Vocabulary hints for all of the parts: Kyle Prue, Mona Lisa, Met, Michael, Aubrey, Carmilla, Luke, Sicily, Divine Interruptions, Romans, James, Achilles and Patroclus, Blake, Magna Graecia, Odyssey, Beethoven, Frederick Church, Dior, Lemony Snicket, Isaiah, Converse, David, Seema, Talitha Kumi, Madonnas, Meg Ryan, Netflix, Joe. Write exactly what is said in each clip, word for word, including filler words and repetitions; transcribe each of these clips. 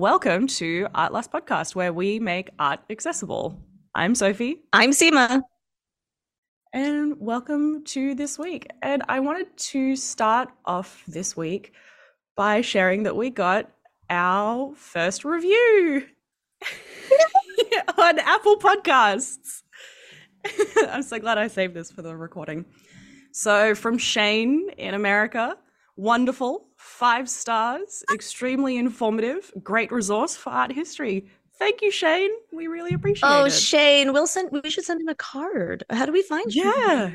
welcome to ArtLust Podcast, where we make art accessible. I'm Sophie. I'm Seema. And welcome to this week. And I wanted to start off this week by sharing that we got our first review on Apple Podcasts. I'm so glad I saved this for the recording. So from Shane in America, wonderful, five stars, extremely informative, great resource for art history. Thank you, Shane. We really appreciate oh, it. Oh, Shane Wilson, we should send him a card. How do we find you? Yeah.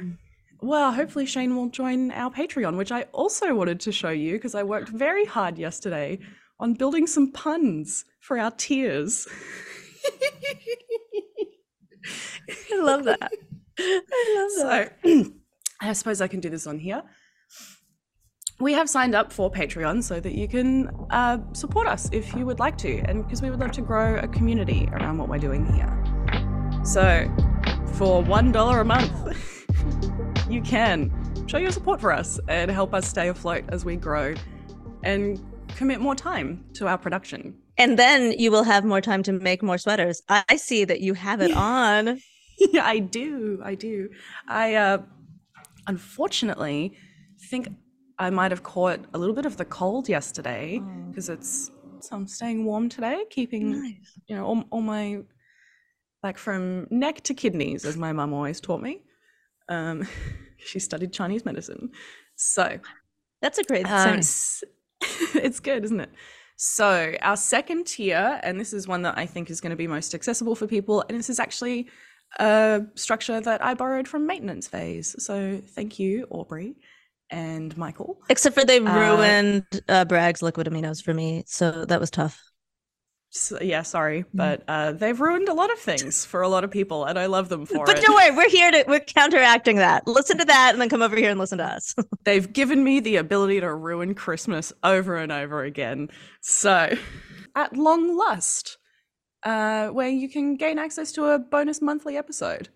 Well, hopefully Shane will join our Patreon, which I also wanted to show you because I worked very hard yesterday on building some puns for our tiers. I love that. I love that. So, I suppose I can do this on here. We have signed up for Patreon so that you can uh, support us if you would like to, and because we would love to grow a community around what we're doing here. So for one dollar a month, you can show your support for us and help us stay afloat as we grow and commit more time to our production. And then you will have more time to make more sweaters. I see that you have it on. Yeah, I do. I do. I uh, unfortunately think I might have caught a little bit of the cold yesterday because it's, so I'm staying warm today, keeping, nice. you know, all, all my, like from neck to kidneys, as my mum always taught me. Um, she studied Chinese medicine. So. That's a great um, thing. It's good, isn't it? So our second tier, and this is one that I think is going to be most accessible for people, and this is actually a structure that I borrowed from Maintenance Phase. So thank you, Aubrey and Michael. Except for they ruined uh, uh, Bragg's liquid aminos for me, so that was tough. So, yeah, sorry, but uh, they've ruined a lot of things for a lot of people, and I love them for but it. But don't worry, we're here to, we're counteracting that. Listen to that and then come over here and listen to us. They've given me the ability to ruin Christmas over and over again. So at long last, uh, where you can gain access to a bonus monthly episode.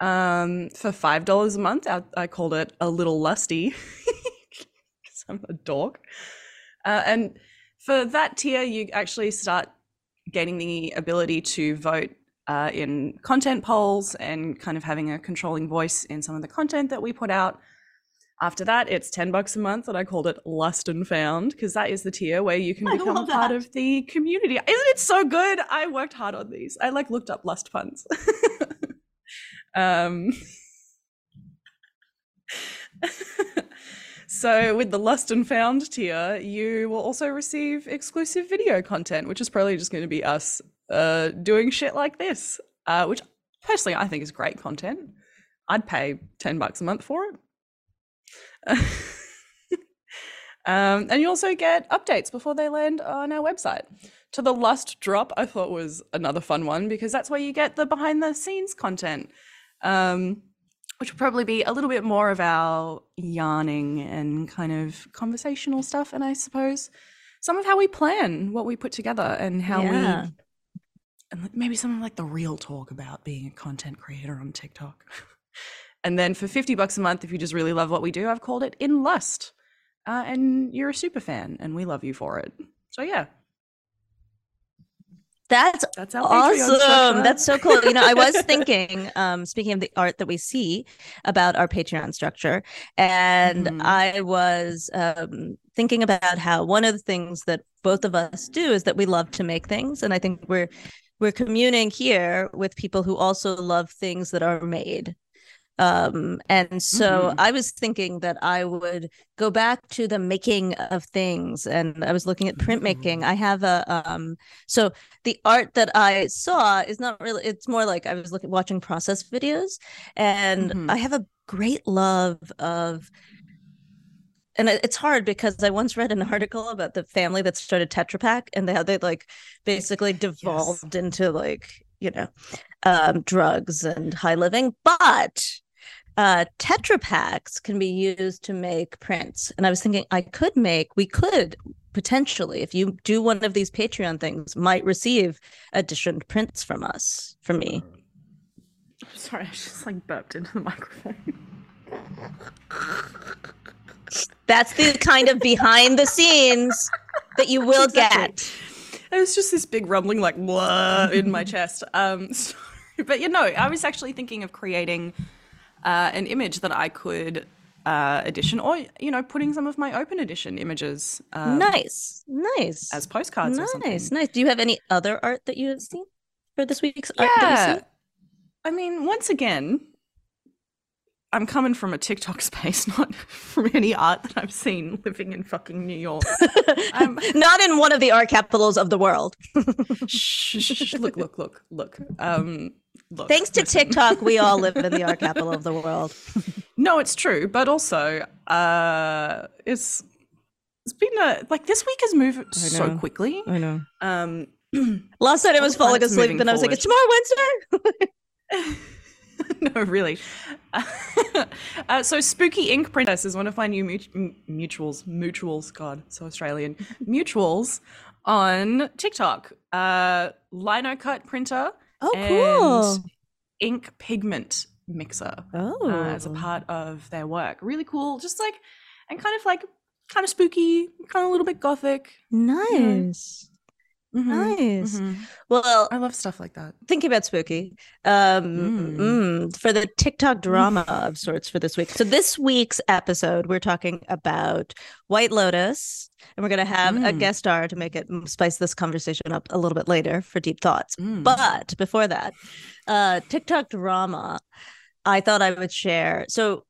Um, for five dollars a month, I, I called it a little lusty because I'm a dork. Uh, and for that tier, you actually start gaining the ability to vote uh, in content polls and kind of having a controlling voice in some of the content that we put out. After that, it's ten bucks a month, and I called it Lust and Found because that is the tier where you can I become a part that. of the community. Isn't it so good? I worked hard on these. I like looked up lust puns. um, So with the Lust and Found tier, you will also receive exclusive video content, which is probably just going to be us uh, doing shit like this, uh, which personally I think is great content. I'd pay ten bucks a month for it. um, and you also get updates before they land on our website. To the Lust Drop, I thought was another fun one because that's where you get the behind the scenes content. Um, which will probably be a little bit more of our yarning and kind of conversational stuff. And I suppose some of how we plan what we put together and how yeah. we, and maybe some of like the real talk about being a content creator on TikTok. And then for fifty bucks a month, if you just really love what we do, I've called it In Lust. Uh, and you're a super fan and we love you for it. So yeah. That's, That's awesome. That's so cool. You know, I was thinking, um, speaking of the art that we see, about our Patreon structure. And mm-hmm. I was um, thinking about how one of the things that both of us do is that we love to make things. And I think we're we're communing here with people who also love things that are made. Um, and so mm-hmm. I was thinking that I would go back to the making of things, and I was looking at printmaking. Mm-hmm. I have a um, so the art that I saw is not really, it's more like I was looking watching process videos, and mm-hmm. I have a great love of, and it's hard because I once read an article about the family that started Tetra Pak and how they like basically devolved yes. into like, you know, um, drugs and high living, but Uh, Tetra Paks can be used to make prints. And I was thinking I could make, we could potentially, if you do one of these Patreon things, might receive editioned prints from us, from me. I'm sorry, I just like burped into the microphone. That's the kind of behind the scenes that you will exactly. get. It was just this big rumbling, like, blah, in my chest. Um, so, but, you know, I was actually thinking of creating uh, an image that I could uh, edition, or, you know, putting some of my open edition images. Um, nice, nice. As postcards nice, or something. Nice, nice. Do you have any other art that you have seen for this week's yeah. art that you've seen? I mean, once again, I'm coming from a TikTok space, not from any art that I've seen living in fucking New York. Um, not in one of the art capitals of the world. shh, shh, look, look, look, look. Um, look. Thanks to listen. TikTok, we all live in the art capital of the world. No, it's true. But also, uh, it's it's been a, like, this week has moved so quickly. I know. Um, Last night I was falling asleep and forward. I was like, it's tomorrow Wednesday. No, really. uh, so Spooky Ink Princess is one of my new mut- mutuals, mutuals, God, so Australian, mutuals on TikTok. Uh, lino cut printer oh, and cool. ink pigment mixer oh. uh, as a part of their work. Really cool, just like, and kind of like, kind of spooky, kind of a little bit gothic. Nice. Mm-hmm. Nice. Mm-hmm. Well, I love stuff like that. Thinking about spooky, um, mm. Mm, for the TikTok drama of sorts for this week. So this week's episode, we're talking about White Lotus, and we're going to have mm. a guest star to make it spice this conversation up a little bit later for deep thoughts. Mm. But before that, uh, TikTok drama, I thought I would share. So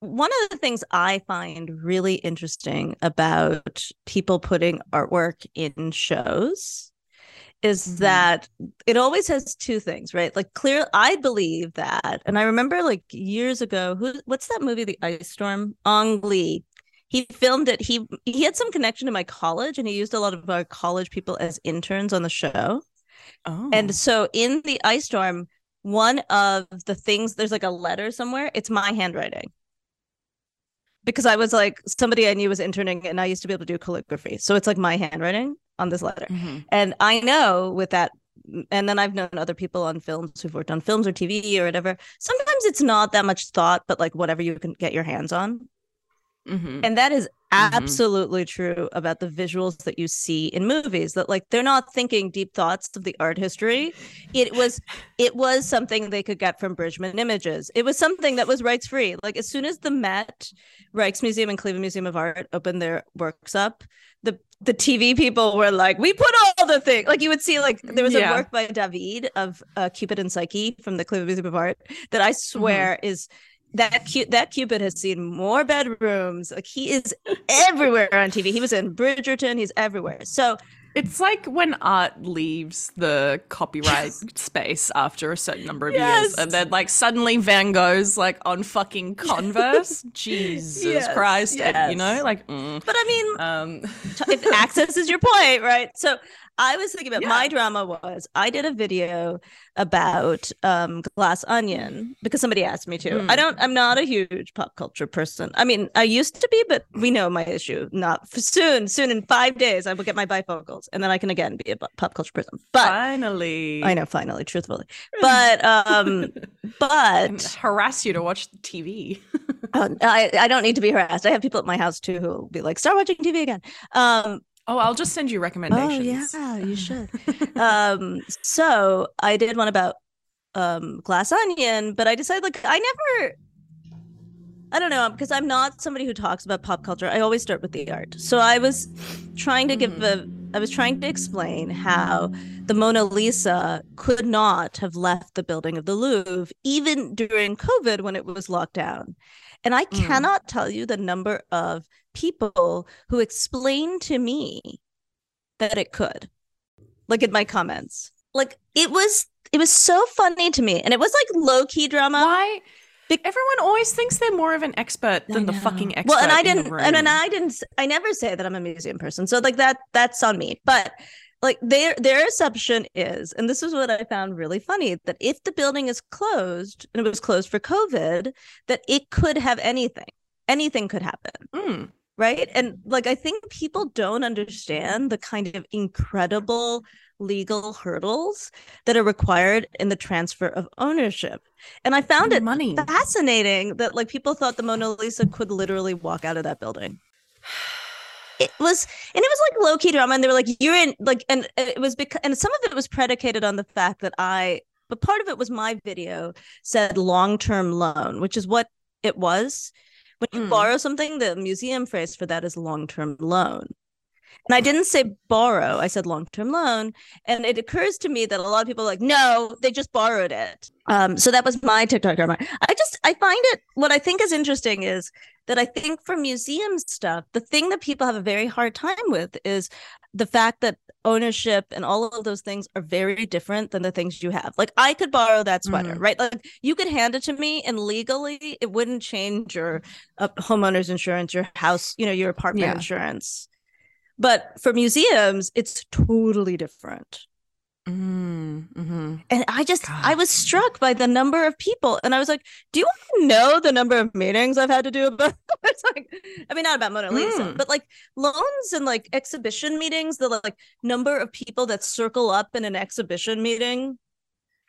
one of the things I find really interesting about people putting artwork in shows is mm-hmm. that it always has two things, right? Like, clear, I believe that. And I remember, like, years ago, who? what's that movie, The Ice Storm? Ang Lee. He filmed it. He, he had some connection to my college, and he used a lot of our college people as interns on the show. Oh. And so in The Ice Storm, one of the things, there's like a letter somewhere. It's my handwriting. Because I was like, somebody I knew was interning, and I used to be able to do calligraphy. So it's like my handwriting on this letter. Mm-hmm. And I know with that, and then I've known other people on films who've worked on films or T V or whatever. Sometimes it's not that much thought, but like whatever you can get your hands on. Mm-hmm. And that is absolutely mm-hmm. true about the visuals that you see in movies, that like they're not thinking deep thoughts of the art history. It was it was something they could get from Bridgerton images. It was something that was rights free. Like, as soon as the Met, Rijksmuseum and Cleveland Museum of Art opened their works up, the the T V people were like, we put all the things. Like, you would see, like, there was yeah. a work by David of uh, Cupid and Psyche from the Cleveland Museum of Art that I swear mm-hmm. is That cute, that Cupid has seen more bedrooms. Like, he is everywhere on T V. He was in Bridgerton. He's everywhere. So it's like when art leaves the copyright space after a certain number of yes. years, and then like suddenly Van Gogh's like on fucking Converse. Jesus yes, Christ, yes. And, you know, like. Mm. But I mean, um, if access is your point, right? So I was thinking about yeah. my drama was I did a video about um, Glass Onion because somebody asked me to. Mm. I don't. I'm not a huge pop culture person. I mean, I used to be, but we know my issue. Not soon. Soon in five days, I will get my bifocal. And then I can again be a pop culture person. But finally, I know, finally, truthfully. But um, but and harass you to watch T V. uh, I I don't need to be harassed. I have people at my house too who will be like, start watching T V again. Um, oh, I'll just send you recommendations. Oh yeah, you should. um, so I did one about um Glass Onion, but I decided like I never. I don't know, because I'm not somebody who talks about pop culture. I always start with the art. So I was trying to give mm-hmm. a, I was trying to explain how the Mona Lisa could not have left the building of the Louvre, even during COVID when it was locked down. And I mm. cannot tell you the number of people who explained to me that it could, like in my comments. Like, it was, it was so funny to me. And it was like low-key drama. Why? Be- Everyone always thinks they're more of an expert than the fucking expert. Well, and I didn't, and, and I didn't, I never say that I'm a museum person. So like that, that's on me. But like their their assumption is, and this is what I found really funny, that if the building is closed and it was closed for COVID, that it could have anything, anything could happen. Mm. Right. And like, I think people don't understand the kind of incredible legal hurdles that are required in the transfer of ownership. And I found it Money. fascinating that like people thought the Mona Lisa could literally walk out of that building. it was, and it was like low key drama, and they were like, "You're in," like, and it was because, and some of it was predicated on the fact that I, but part of it was my video said long term loan, which is what it was. When you mm. borrow something, the museum phrase for that is long term loan. And I didn't say borrow, I said long-term loan. And it occurs to me that a lot of people are like, no, they just borrowed it. Um, so that was my TikTok drama. I just, I find it, what I think is interesting is that I think for museum stuff, the thing that people have a very hard time with is the fact that ownership and all of those things are very different than the things you have. Like I could borrow that sweater, mm-hmm. right? Like you could hand it to me and legally it wouldn't change your uh, homeowner's insurance, your house, you know, your apartment yeah. insurance. But for museums, it's totally different. Mm, mm-hmm. And I just, God. I was struck by the number of people. And I was like, do you want to know the number of meetings I've had to do about, it's like, I mean, not about Mona Lisa, mm. but like loans and like exhibition meetings, the like number of people that circle up in an exhibition meeting.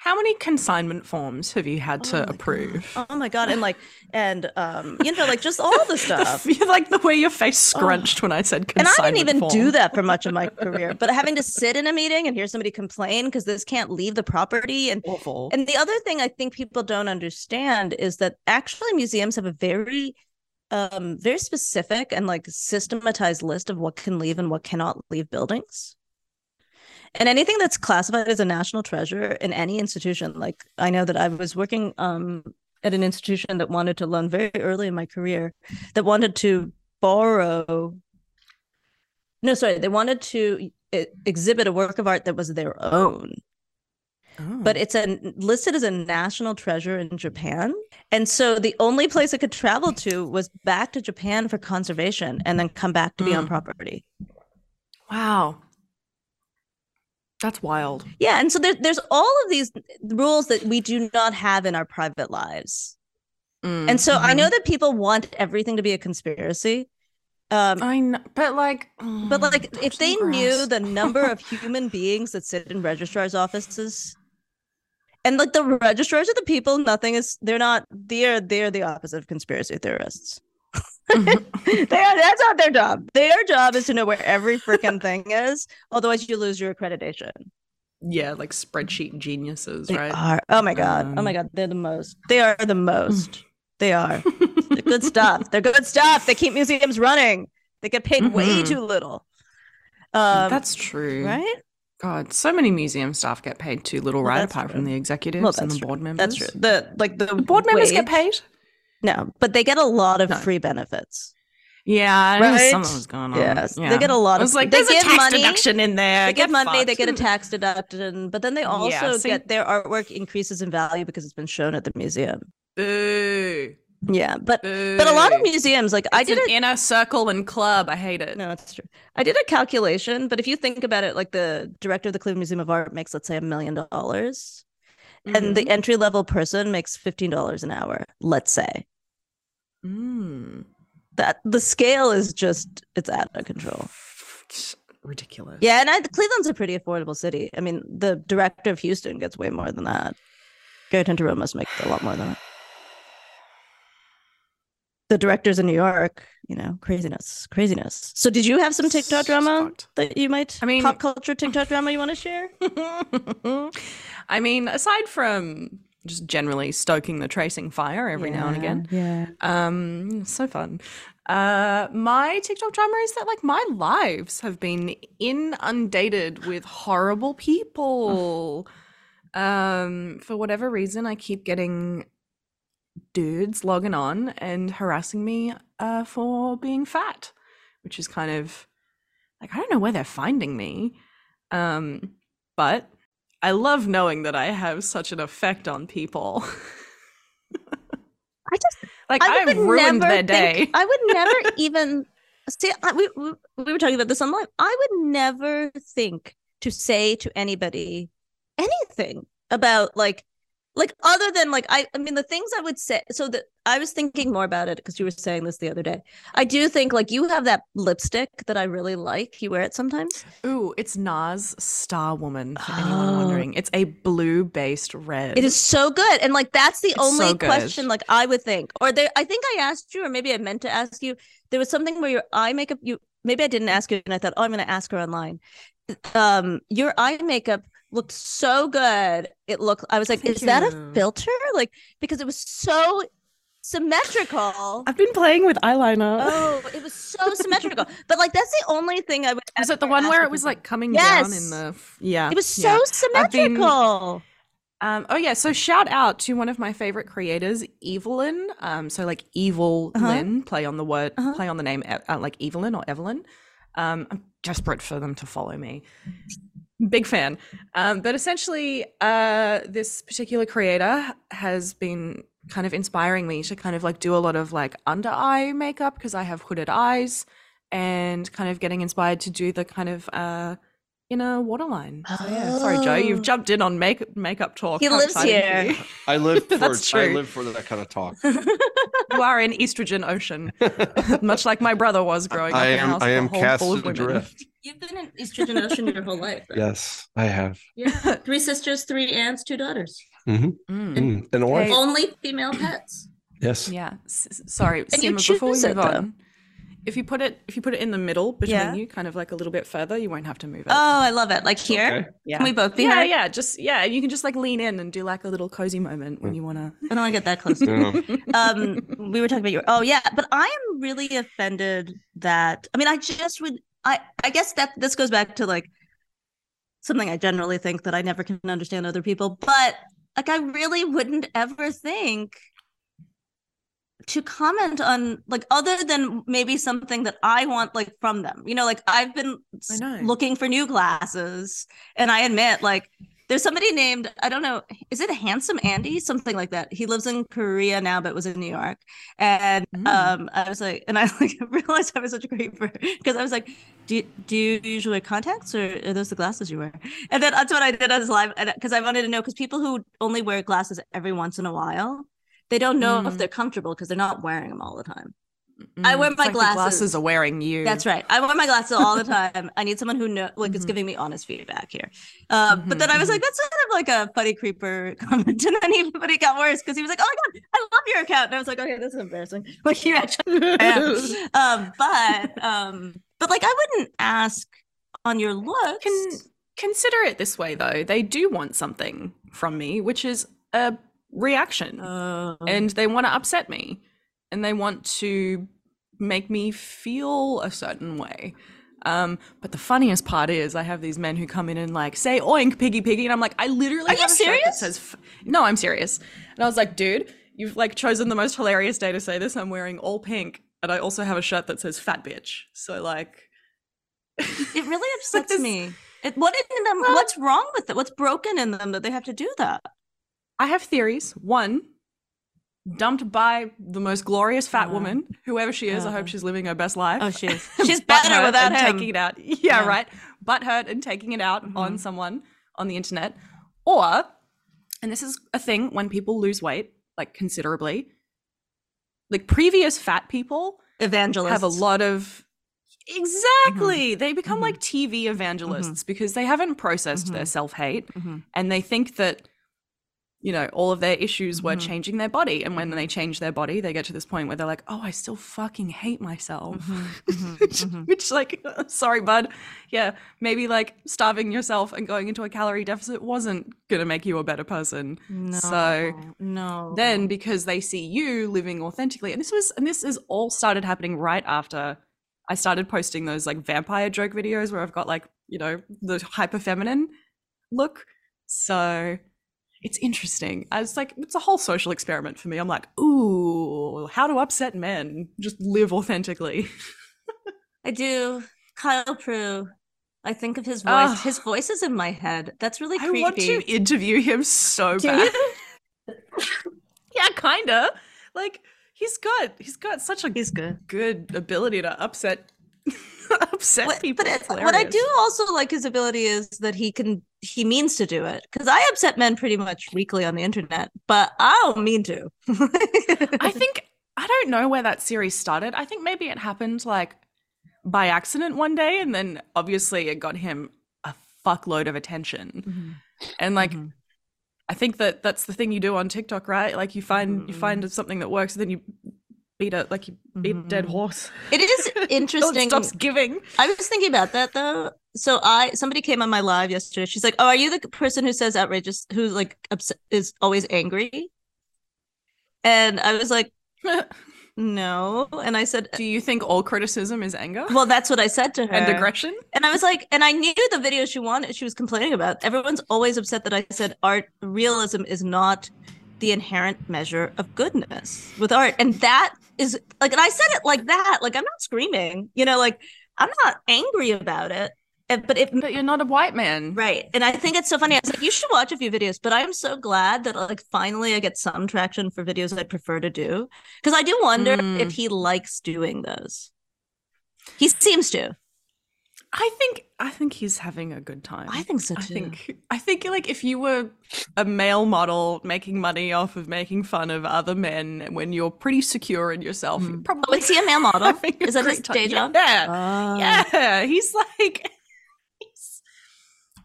How many consignment forms have you had oh to approve? God. Oh my God. And like, and, um, you know, like just all the stuff. the, like the way your face scrunched oh. when I said consignment form. And I didn't even form. do that for much of my career, but having to sit in a meeting and hear somebody complain because this can't leave the property. And, Awful. and the other thing I think people don't understand is that actually museums have a very, um, very specific and like systematized list of what can leave and what cannot leave buildings. And anything that's classified as a national treasure in any institution, like I know that I was working um, at an institution that wanted to loan very early in my career, that wanted to borrow, no, sorry, they wanted to exhibit a work of art that was their own. Oh. But it's a, listed as a national treasure in Japan. And so the only place it could travel to was back to Japan for conservation and then come back to mm. be on property. Wow. That's wild. Yeah. And so there, there's all of these rules that we do not have in our private lives. Mm, and so mm-hmm. I know that people want everything to be a conspiracy. Um, I know, but like, mm, but like if they knew the number of human beings that sit in registrar's offices and like the registrars are the people, nothing is, they're not, they're, they're the opposite of conspiracy theorists. mm-hmm. They are, that's not their job. Their job is to know where every freaking thing is. Otherwise, you lose your accreditation. Yeah, like spreadsheet geniuses, they right? Are. Oh my god! Um, oh my god! They're the most. They are the most. They are. They're good stuff. They're good stuff. They keep museums running. They get paid mm-hmm. way too little. Um, that's true, right? God, so many museum staff get paid too little, right? Well, apart true. from the executives well, and the true. board members. That's true. The like the, the board members wage. get paid. No, but they get a lot of no. free benefits. Yeah, I right? knew something was going on. Yes, yeah. They get a lot of. I was like, there's a tax money, deduction in there. They get, get money, fucked. They get a tax deduction, but then they also yeah, so get their artwork increases in value because it's been shown at the museum. Boo. Yeah, but Boo. but a lot of museums, like it's I did an a, inner circle and club. I hate it. No, it's true. I did a calculation, but if you think about it, like the director of the Cleveland Museum of Art makes, let's say, a million dollars. Mm-hmm. And the entry-level person makes fifteen dollars an hour, let's say. Mm. That the scale is just, it's out of control. It's ridiculous. Yeah, and I, Cleveland's a pretty affordable city. I mean, the director of Houston gets way more than that. Gary Tinterow must make a lot more than that. The directors in New York, you know, craziness, craziness. So did you have some TikTok drama that you might, I mean, pop culture TikTok drama you want to share? I mean, aside from just generally stoking the tracing fire every yeah, now and again. Yeah. Um, so fun. Uh, my TikTok drama is that like my lives have been inundated with horrible people. Oh. Um, for whatever reason, I keep getting dudes logging on and harassing me uh, for being fat, which is kind of like, I don't know where they're finding me. Um, but I love knowing that I have such an effect on people. I just like I, I have ruined their think, day. I would never even see. I, we, we we were talking about this online. I would never think to say to anybody anything about like. Like other than like, I I mean, the things I would say, so that I was thinking more about it because you were saying this the other day. I do think like you have that lipstick that I really like. You wear it sometimes. Ooh, it's N A R S Star Woman for oh. anyone wondering. It's a blue based red. It is so good. And like, that's the it's only so question like I would think, or there, I think I asked you, or maybe I meant to ask you, there was something where your eye makeup, you maybe I didn't ask you, and I thought, oh, I'm going to ask her online. Um, your eye makeup looked so good. It looked, I was like, Thank is you. that a filter? Like, because it was so symmetrical. I've been playing with eyeliner. Oh, it was so symmetrical. But like, that's the only thing I would. Was it the one where it was like coming yes. down in the? Yeah. It was so yeah. symmetrical. Um, oh yeah, so shout out to one of my favorite creators, Evelyn. Um, so like Evil uh-huh. Lynn, play on the word, uh-huh. play on the name, uh, like Evelyn or Evelyn. Um, I'm desperate for them to follow me. Big fan. Um, but essentially, uh, this particular creator has been kind of inspiring me to kind of like do a lot of like under eye makeup because I have hooded eyes, and kind of getting inspired to do the kind of. Uh, In a waterline. Oh, yeah. Sorry, Joe, you've jumped in on make makeup talk. He lives here. I live for I live for that kind of talk. You are an estrogen ocean, much like my brother was growing I up. Am, in house I am. I am cast adrift. You've been an estrogen ocean your whole life. Right? Yes, I have. Yeah, three sisters, three aunts, two daughters, mm-hmm. mm. and, and okay. only female pets. Yes. Yeah. S- sorry, and Sima, you before we move on. If you put it, if you put it in the middle between yeah. you, kind of like a little bit further, you won't have to move it. Oh, I love it! Like here, okay. yeah. Can we both be? Yeah, here? yeah, just yeah. You can just like lean in and do like a little cozy moment when you wanna. I don't want to get that close. No. Um, we were talking about your. Oh yeah, but I am really offended that. I mean, I just would. I I guess that this goes back to like something I generally think that I never can understand other people, but like I really wouldn't ever think. To comment on like other than maybe something that I want like from them, you know, like I've been looking for new glasses, and I admit like there's somebody named, I don't know, is it a Handsome Andy, something like that. He lives in Korea now, but was in New York, and mm. um I was like, and I like realized I was such a creeper because I was like, do, do you usually wear contacts, or are those the glasses you wear? And then that's what I did on this live, because I wanted to know, because people who only wear glasses every once in a while, they don't know mm. if they're comfortable because they're not wearing them all the time. Mm. I wear it's my like glasses. The glasses are wearing you. That's right. I wear my glasses all the time. I need someone who knows, like, mm-hmm. is giving me honest feedback here. Uh, mm-hmm. But then I was like, that's sort of like a funny creeper comment. And then he, but it got worse because he was like, oh my God, I love your account. And I was like, okay, this is embarrassing. Like, you actually am. um, but, um, but like, I wouldn't ask on your looks. Can, consider it this way, though. They do want something from me, which is a reaction, uh, and they want to upset me, and they want to make me feel a certain way, um but the funniest part is I have these men who come in and like say oink piggy piggy, and I'm like, I literally are you serious says f- no I'm serious, and I was like, dude, you've like chosen the most hilarious day to say this. I'm wearing all pink, and I also have a shirt that says fat bitch, so like it really upsets like this- me it, what in them well, what's wrong with it, what's broken in them that they have to do that? I have theories. One, dumped by the most glorious fat uh, woman, whoever she is. Uh, I hope she's living her best life. Oh, she is. She's better without him. Taking it out. Yeah, yeah. right. Butthurt and taking it out mm-hmm. on someone on the internet. Or, and this is a thing when people lose weight, like considerably, like previous fat people evangelists have a lot of... Exactly. Mm-hmm. They become mm-hmm. like T V evangelists mm-hmm. because they haven't processed mm-hmm. their self-hate mm-hmm. and they think that you know, all of their issues were mm-hmm. changing their body. And when they change their body, they get to this point where they're like, oh, I still fucking hate myself. Mm-hmm, mm-hmm, which, mm-hmm. which like, sorry, bud. Yeah, maybe like starving yourself and going into a calorie deficit wasn't going to make you a better person. No, so no. Then because they see you living authentically, and this was, and this is all started happening right after I started posting those like vampire joke videos where I've got like, you know, the hyper feminine look. So... It's interesting. I was like, it's a whole social experiment for me. I'm like, ooh, how to upset men. Just live authentically. I do. Kyle Prue. I think of his voice. Uh, his voice is in my head. That's really creepy. I want to interview him so do bad. Yeah, kind of. Like, he's good. He's got such a he's good. good ability to upset upset what, people. But it, what I do also like his ability is that he can he means to do it, because I upset men pretty much weekly on the internet, but I don't mean to. I think I don't know where that series started. I think maybe it happened like by accident one day, and then obviously it got him a fuckload of attention mm-hmm. and like mm-hmm. I think that that's the thing you do on TikTok, right? Like you find mm-hmm. you find something that works, and then you beat a like you beat mm-hmm. a dead horse. It is interesting. It stops giving. I was thinking about that though. So I somebody came on my live yesterday. She's like, "Oh, are you the person who says outrageous? Who's like ups- is always angry?" And I was like, "No." And I said, "Do you think all criticism is anger?" Well, that's what I said to her. And aggression. And I was like, and I knew the video she wanted. She was complaining about. Everyone's always upset that I said art realism is not the inherent measure of goodness with art. And that is like, and I said it like that, like, I'm not screaming, you know, like I'm not angry about it, but if but you're not a white man. Right. And I think it's so funny. I was like, you should watch a few videos, but I'm so glad that like, finally I get some traction for videos I prefer to do. Cause I do wonder mm. if he likes doing those. He seems to. I think I think he's having a good time. I think so too. I think I think like if you were a male model making money off of making fun of other men when you're pretty secure in yourself, mm. you're probably. Oh, is he a male model? Is that his day job? Yeah, oh. yeah. He's like he's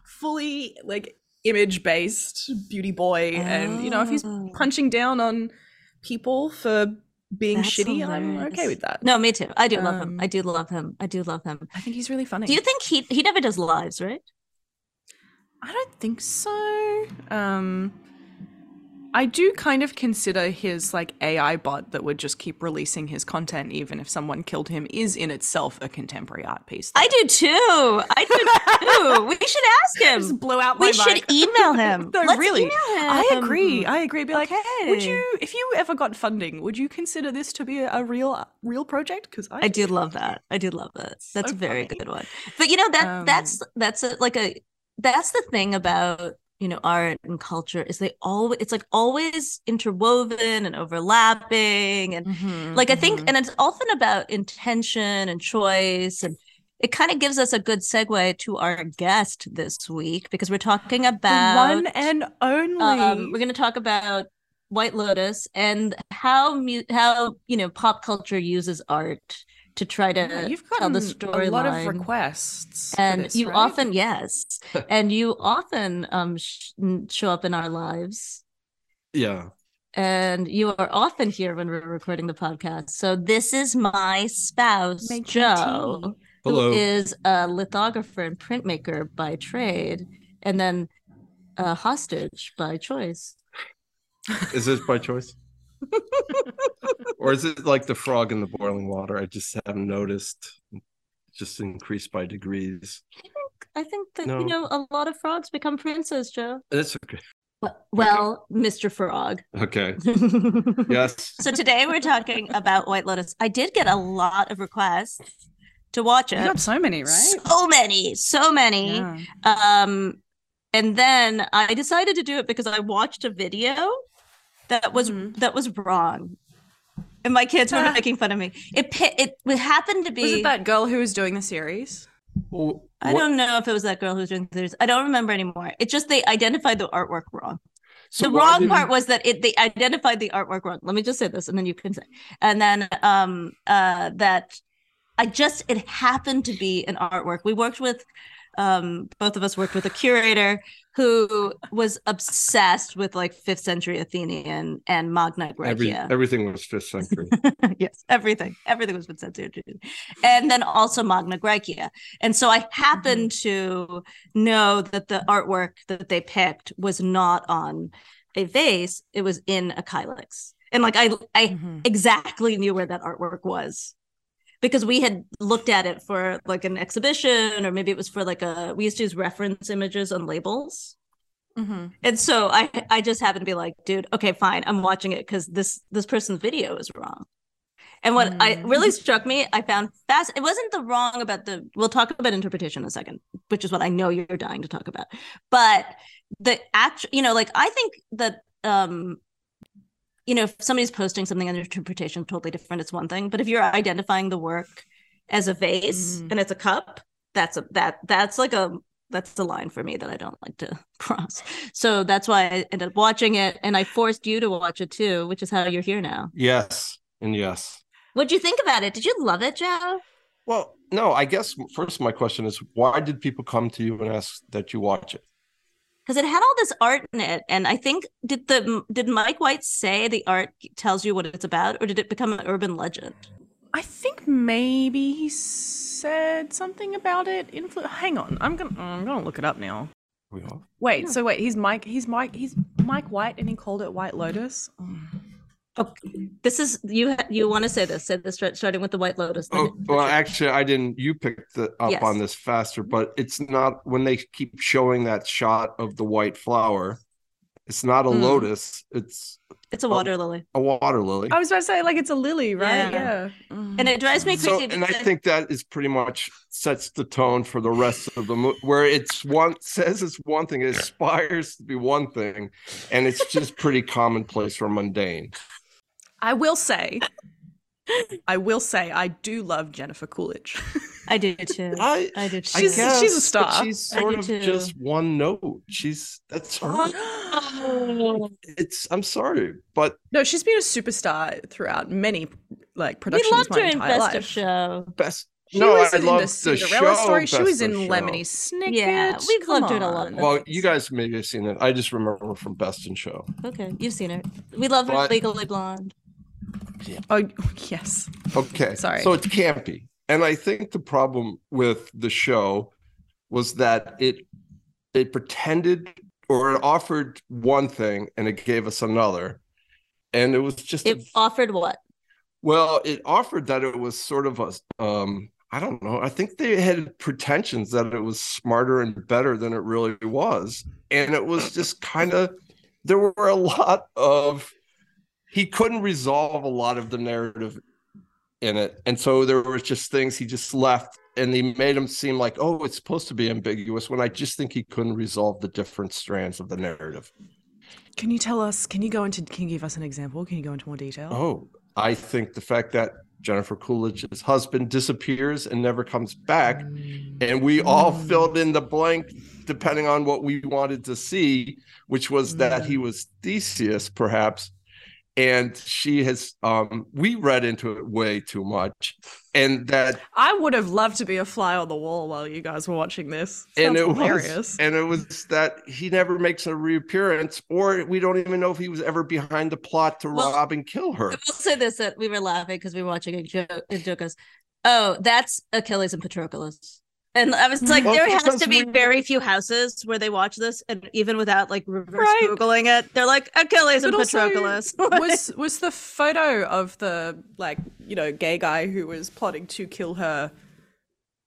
fully like image based beauty boy, oh. and you know if he's punching down on people for. Being That's shitty, hilarious. I'm okay with that. No, me too. I do um, love him. I do love him. I do love him. I think he's really funny. Do you think he he never does lives, right? I don't think so. Um, I do kind of consider his like A I bot that would just keep releasing his content even if someone killed him is in itself a contemporary art piece. Though. I do too. I do too. We should ask him. Just blow out my We mic. Should email him. No, Let's really. Email him. I agree. I agree. Be like, okay. Would you, if you ever got funding, would you consider this to be a real, real project? Because I, I do love that. I do love that. That's so a very funny. Good one. But you know that um, that's that's a, like a that's the thing about. You know, art and culture is they always it's like always interwoven and overlapping and mm-hmm, like I mm-hmm. think and it's often about intention and choice, and it kind of gives us a good segue to our guest this week because we're talking about the one and only um, we're going to talk about White Lotus and how mu- how you know pop culture uses art to try to yeah, you've gotten tell the storyline. A lot of requests. And this, you right? often, yes. and you often um, sh- show up in our lives. Yeah. And you are often here when we're recording the podcast. So this is my spouse, Make Joe, Hello. Who is a lithographer and printmaker by trade, and then a hostage by choice. Is this by choice? Or is it like the frog in the boiling water? I just haven't noticed. Just increased by degrees. I think, I think that, no. you know, a lot of frogs become princes, Joe. That's okay. Well, well okay. Mister Frog. Okay. Yes. So today we're talking about White Lotus. I did get a lot of requests to watch it. You got so many, right? So many. So many. Yeah. Um, and then I decided to do it because I watched a video that was mm-hmm. that was wrong. And my kids were making fun of me. It it, it happened to be... Was it that girl who was doing the series? Well, I don't know if it was that girl who was doing the series. I don't remember anymore. It's just they identified the artwork wrong. So the wrong did... part was that it they identified the artwork wrong. Let me just say this, and then you can say. And then um, uh, that I just... It happened to be an artwork. We worked with... Um, both of us worked with a curator who was obsessed with like fifth century Athenian and Magna Graecia. Every, everything was fifth century. Yes, everything. Everything was fifth century. And then also Magna Graecia. And so I happened mm-hmm. to know that the artwork that they picked was not on a vase. It was in a calyx. And like I, I mm-hmm. exactly knew where that artwork was. Because we had looked at it for like an exhibition, or maybe it was for like a, we used to use reference images on labels. Mm-hmm. And so I I just happened to be like, dude, okay, fine. I'm watching it because this, this person's video is wrong. And what mm. I really struck me, I found fast, it wasn't the wrong about the, we'll talk about interpretation in a second, which is what I know you're dying to talk about. But the actual, you know, like I think that, um, you know, if somebody's posting something under interpretation totally different, it's one thing. But if you're identifying the work as a vase mm. and it's a cup, that's a that that's like a that's the line for me that I don't like to cross. So that's why I ended up watching it, and I forced you to watch it too, which is how you're here now. Yes, and yes. What'd you think about it? Did you love it, Joe? Well, no, I guess first my question is, why did people come to you and ask that you watch it? because it had all this art in it. And I think, did the did Mike White say the art tells you what it's about, or did it become an urban legend? I think maybe he said something about it. Influ- Hang on, I'm gonna I'm gonna look it up now. We are. Wait, yeah. so wait, he's Mike. He's Mike. He's Mike White, and he called it White Lotus. Oh. Okay. This is you. Ha- you want to say this? Say this starting with the White Lotus. Oh, well, actually, I didn't. You picked the, up yes. on this faster, but it's not when they keep showing that shot of the white flower. It's not a mm. lotus. It's it's a water a, lily. A water lily. I was about to say, like, it's a lily, right? Yeah. yeah. And it drives me crazy. So, and I think that is pretty much sets the tone for the rest of the movie, where it's one says it's one thing, it aspires to be one thing, and it's just pretty commonplace or mundane. I will say, I will say, I do love Jennifer Coolidge. I do too. I, I do too. She's, I guess, she's a star. But she's sort of too. just one note. She's that's her. Oh. It's I'm sorry, but no, she's been a superstar throughout many like productions. We loved my her in Best life. of Show. Best. She no, was I in loved the Cinderella the show, story. She was in Lemony Snicket. Yeah, we loved her a lot. Well, you guys maybe have seen it. I just remember her from Best in Show. Okay, you've seen her. We love her. Legally Blonde. Yeah. Oh yes. Okay. Sorry. So it's campy. And I think the problem with the show was that it it pretended, or it offered one thing and it gave us another. And it was just... It a, offered what? Well, it offered that it was sort of a... Um, I don't know. I think they had pretensions that it was smarter and better than it really was. And it was just kind of... There were a lot of... He couldn't resolve a lot of the narrative in it, and so there was just things he just left, and he made him seem like, oh, it's supposed to be ambiguous, when I just think he couldn't resolve the different strands of the narrative. Can you tell us, can you go into, can you give us an example? Can you go into more detail? Oh, I think the fact that Jennifer Coolidge's husband disappears and never comes back, and we all mm. filled in the blank depending on what we wanted to see, which was mm. that he was Theseus, perhaps. And she has, um, we read into it way too much. And that I would have loved to be a fly on the wall while you guys were watching this. Sounds and it hilarious. was, and it was that he never makes a reappearance, or we don't even know if he was ever behind the plot to well, rob and kill her. I will say this, that we were laughing because we were watching it joke, it joke us. Oh, that's Achilles and Patroclus. And I was like, well, there has to be we... very few houses where they watch this, and even without like reverse right. Googling it, they're like Achilles but and Patroclus. was was the photo of the like you know gay guy who was plotting to kill her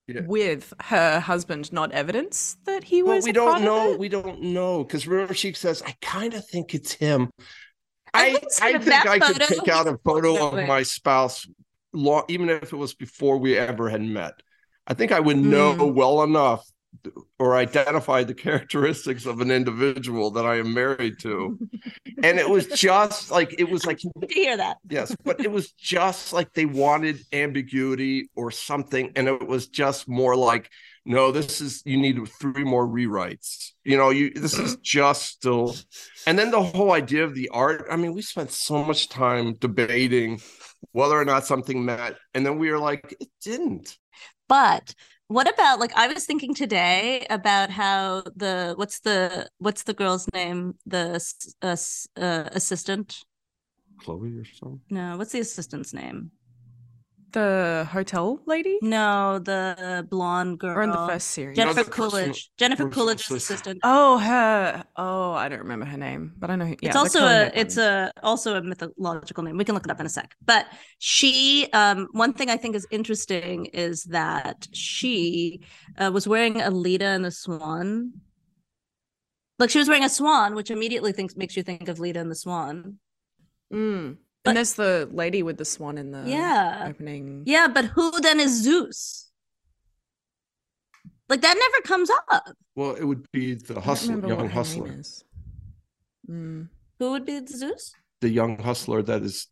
yeah. with her husband not evidence that he was? Well, we, don't know, we don't know. We don't know because remember she says, I kind of think it's him. I I, I think I could pick out a photo of my spouse, long, even if it was before we ever had met. I think I would know mm. well enough or identify the characteristics of an individual that I am married to. And it was just like, it was like, did you hear that? Yes, but it was just like they wanted ambiguity or something. And it was just more like, no, this is, you need three more rewrites. You know, you this is just still. And then the whole idea of the art, I mean, we spent so much time debating whether or not something met. And then we were like, it didn't. But what about, like, I was thinking today about how the, what's the, what's the girl's name? The uh, uh, assistant? Chloe or something? No, what's the assistant's name? The hotel lady? No, the blonde girl. Or in the first series. Jennifer no, Coolidge. Jennifer Coolidge's assistant. Oh, her. Oh, I don't remember her name, but I know. Who, yeah, it's also a, it's a, also a mythological name. We can look it up in a sec. But she, um, one thing I think is interesting is that she uh, was wearing Alita and the Swan. Like she was wearing a swan, which immediately thinks makes you think of Lita and the Swan. Mm. But, and there's the lady with the swan in the yeah. opening. Yeah, but who then is Zeus? Like, that never comes up. Well, it would be the hustler, young hustler. Mm. Who would be Zeus? The young hustler that is...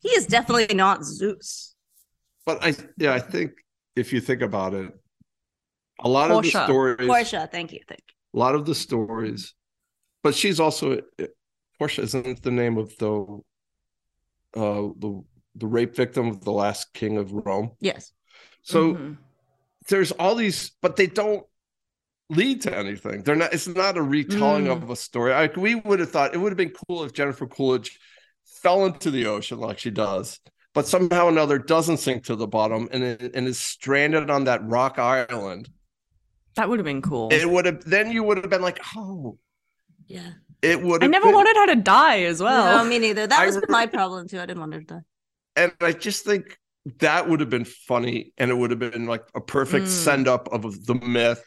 He is definitely not Zeus. But I, yeah, I think if you think about it, a lot Portia. of the stories... Portia, thank you, thank you. A lot of the stories... But she's also... Portia isn't the name of the... Uh, the the rape victim of the last king of Rome. Yes. So mm-hmm. there's all these, but they don't lead to anything. They're not, it's not a retelling mm. of a story. Like, we would have thought it would have been cool if Jennifer Coolidge fell into the ocean like she does, but somehow or another doesn't sink to the bottom and, and is stranded on that rock island. That would have been cool. It would have, then you would have been like, oh, yeah. It would. I never been... wanted her to die as well. No, me neither. That was I... my problem too. I didn't want her to die. And I just think that would have been funny, and it would have been like a perfect mm. send up of the myth.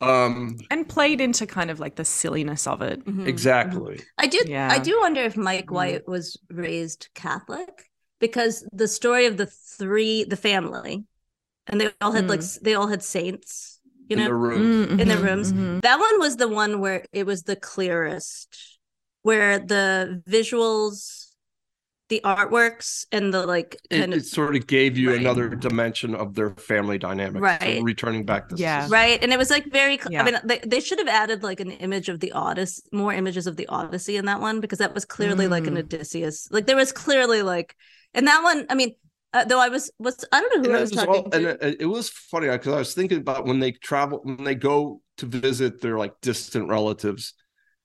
Um, and played into kind of like the silliness of it. Mm-hmm. Exactly. I do. Yeah. I do wonder if Mike White was raised Catholic, because the story of the three, the family, and they all had mm. like they all had saints. You know, in their rooms. Mm-hmm. In their rooms. Mm-hmm. That one was the one where it was the clearest, where the visuals, the artworks, and the like kind it, of it sort of gave you right. another dimension of their family dynamic. Right. So returning back to yeah. right. And it was like very cl- yeah. I mean, they, they should have added like an image of the Odyssey, more images of the Odyssey in that one, because that was clearly mm. like an Odysseus. Like there was clearly like and that one, I mean. Uh, though I was, was, I don't know who and I was, was talking all, to. And it, it was funny because I was thinking about when they travel, when they go to visit their like distant relatives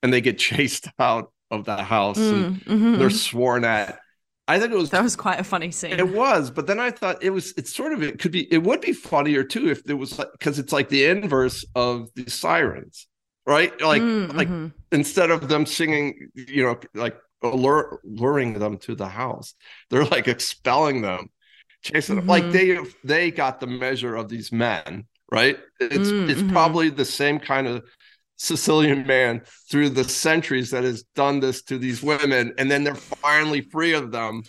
and they get chased out of the house mm, and mm-hmm. they're sworn at. I think it was. That was quite a funny scene. It was. But then I thought it was, it's sort of, it could be, it would be funnier too if there was like, because it's like the inverse of the sirens, right? Like, mm, like mm-hmm. instead of them singing, you know, like, Allure, luring them to the house, they're like expelling them, chasing mm-hmm. them. Like they they got the measure of these men, right? It's mm-hmm. it's probably the same kind of Sicilian man through the centuries that has done this to these women, and then they're finally free of them,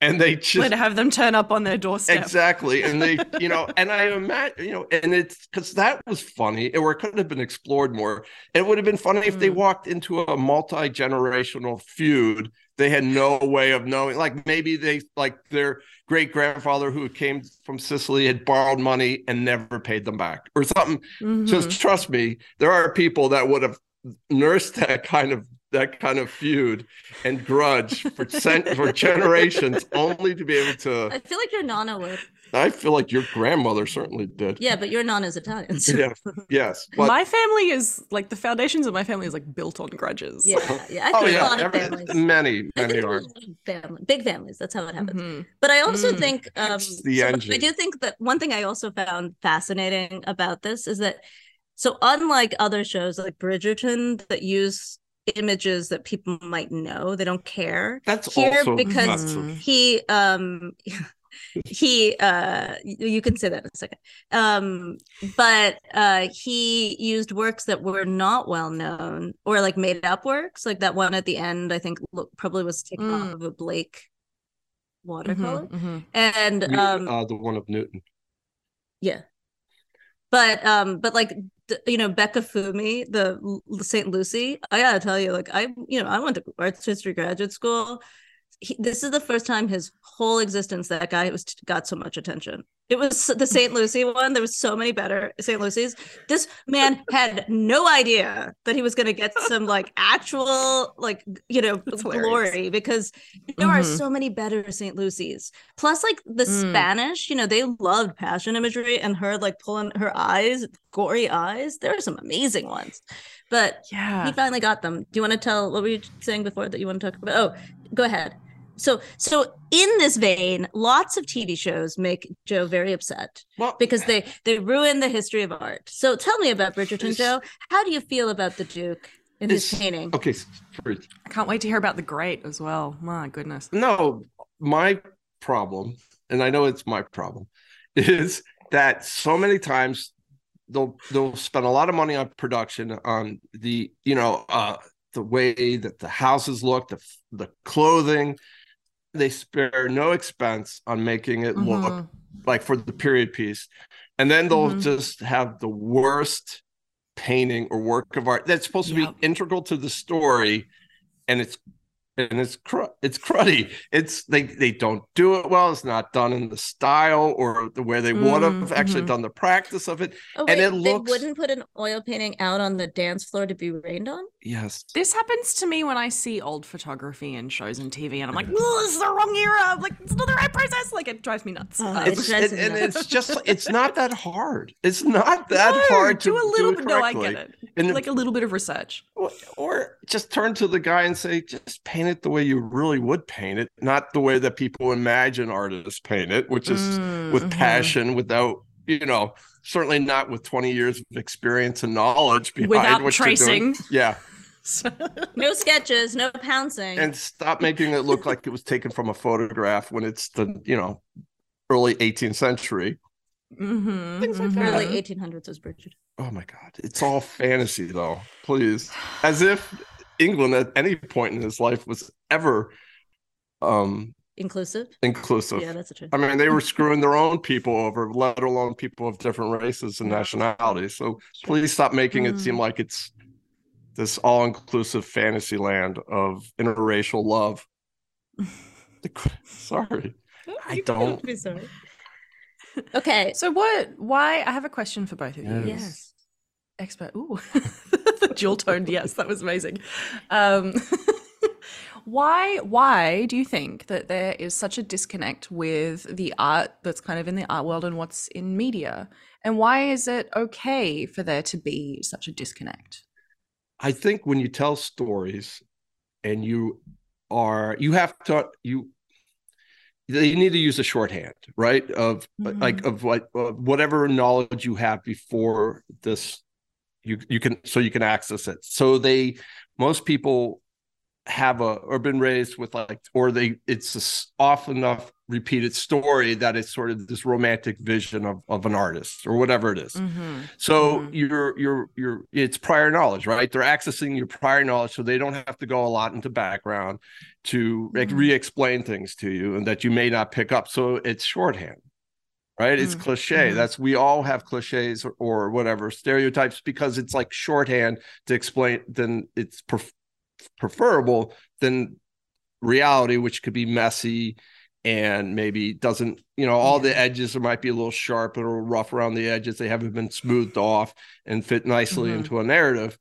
and they just to have them turn up on their doorstep. Exactly, and they you know, and I imagine you know, and it's because that was funny, or it could have been explored more. It would have been funny mm. if they walked into a multi-generational feud. They had no way of knowing. Like maybe they like their great grandfather who came from Sicily had borrowed money and never paid them back, or something. Mm-hmm. Just trust me, there are people that would have nursed that kind of. that kind of feud and grudge for cent- for generations, only to be able to. I feel like your nana would. I feel like your grandmother certainly did. Yeah, but your nana's Italian. So. Yeah. Yes. But... My family is like the foundations of my family is like built on grudges. Yeah, yeah. I think oh, yeah. a lot of families. Many, many are family, big families. That's how it happens. Mm-hmm. But I also mm-hmm. think um, the so engine. I do think that one thing I also found fascinating about this is that so unlike other shows like Bridgerton that use images that people might know, they don't care. That's here also because massive. he um he uh you can say that in a second. Um but uh he used works that were not well known or like made up works. Like that one at the end, I think look, probably was taken mm. off of a Blake watercolor. Mm-hmm, mm-hmm. And um uh, the one of Newton. Yeah. But um but like you know, Becca Fumi, the Saint Lucy, I gotta tell you, like, I, you know, I went to arts history graduate school. He, this is the first time his whole existence that guy was got so much attention. It was the Saint Lucy one. There was so many better Saint Lucy's. This man had no idea that he was going to get some like actual like, you know, glory, because there mm-hmm. are so many better Saint Lucy's. Plus like the mm. Spanish, you know, they loved passion imagery and her like pulling her eyes, gory eyes. There are some amazing ones, but yeah. he finally got them. Do you want to tell what were you saying before that you want to talk about? Oh, go ahead. So, so in this vein, lots of T V shows make Joe very upset well, because they, they ruin the history of art. So tell me about Bridgerton, Joe. How do you feel about the Duke in his painting? Okay. I can't wait to hear about the Great as well. My goodness. No, my problem, and I know it's my problem, is that so many times they'll they'll spend a lot of money on production, on the, you know, uh, the way that the houses look, the, the clothing. They spare no expense on making it mm-hmm. look like for the period piece, and then they'll mm-hmm. just have the worst painting or work of art that's supposed yep. to be integral to the story, and it's and it's cr- it's cruddy. It's they they don't do it well. It's not done in the style or the way they mm, would have mm-hmm. actually done the practice of it. Oh, and wait, it looks... they wouldn't put an oil painting out on the dance floor to be rained on? Yes. This happens to me when I see old photography and shows and T V, and I'm like, oh, this is the wrong era. I'm like, it's not the right process. Like, it drives me nuts. Oh, um, it's, and, and nuts. It's just, it's not that hard. It's not that no, hard to do a little do bit. No, I get it. And like a little bit of research. Or, or just turn to the guy and say, just paint it the way you really would paint it, not the way that people imagine artists paint it, which is mm, with passion, mm-hmm. without, you know, certainly not with twenty years of experience and knowledge behind without what tracing. You're doing. Yeah. No sketches, no pouncing. And stop making it look like it was taken from a photograph when it's the, you know, early eighteenth century. Mm-hmm, Things like mm-hmm. that. Early eighteen hundreds is Bridgerton. Oh my God. It's all fantasy though. Please. As if England at any point in his life was ever um, inclusive. Inclusive. Yeah, that's true. I mean, they were screwing their own people over, let alone people of different races and nationalities. So please stop making mm. it seem like it's this all-inclusive fantasy land of interracial love. Sorry. I don't. Sorry. Okay. So what? Why? I have a question for both of you. Yes. yes. Expert. Ooh. The dual toned yes, that was amazing. Um why why do you think that there is such a disconnect with the art that's kind of in the art world and what's in media, and why is it okay for there to be such a disconnect? I think when you tell stories and you are you have to you you need to use a shorthand, right, of mm-hmm. like of like of whatever knowledge you have before this You you can so you can access it. So they most people have a or been raised with like or they it's a often enough repeated story that it's sort of this romantic vision of, of an artist or whatever it is. Mm-hmm. So mm-hmm. you're you're you're it's prior knowledge, right? They're accessing your prior knowledge, so they don't have to go a lot into background to mm-hmm. like, re-explain things to you and that you may not pick up. So it's shorthand. Right. It's mm. cliche. Mm. That's we all have cliches or, or whatever stereotypes because it's like shorthand to explain. Then it's pref- preferable than reality, which could be messy and maybe doesn't, you know, all yeah. the edges might be a little sharp or rough around the edges. They haven't been smoothed off and fit nicely mm-hmm. into a narrative.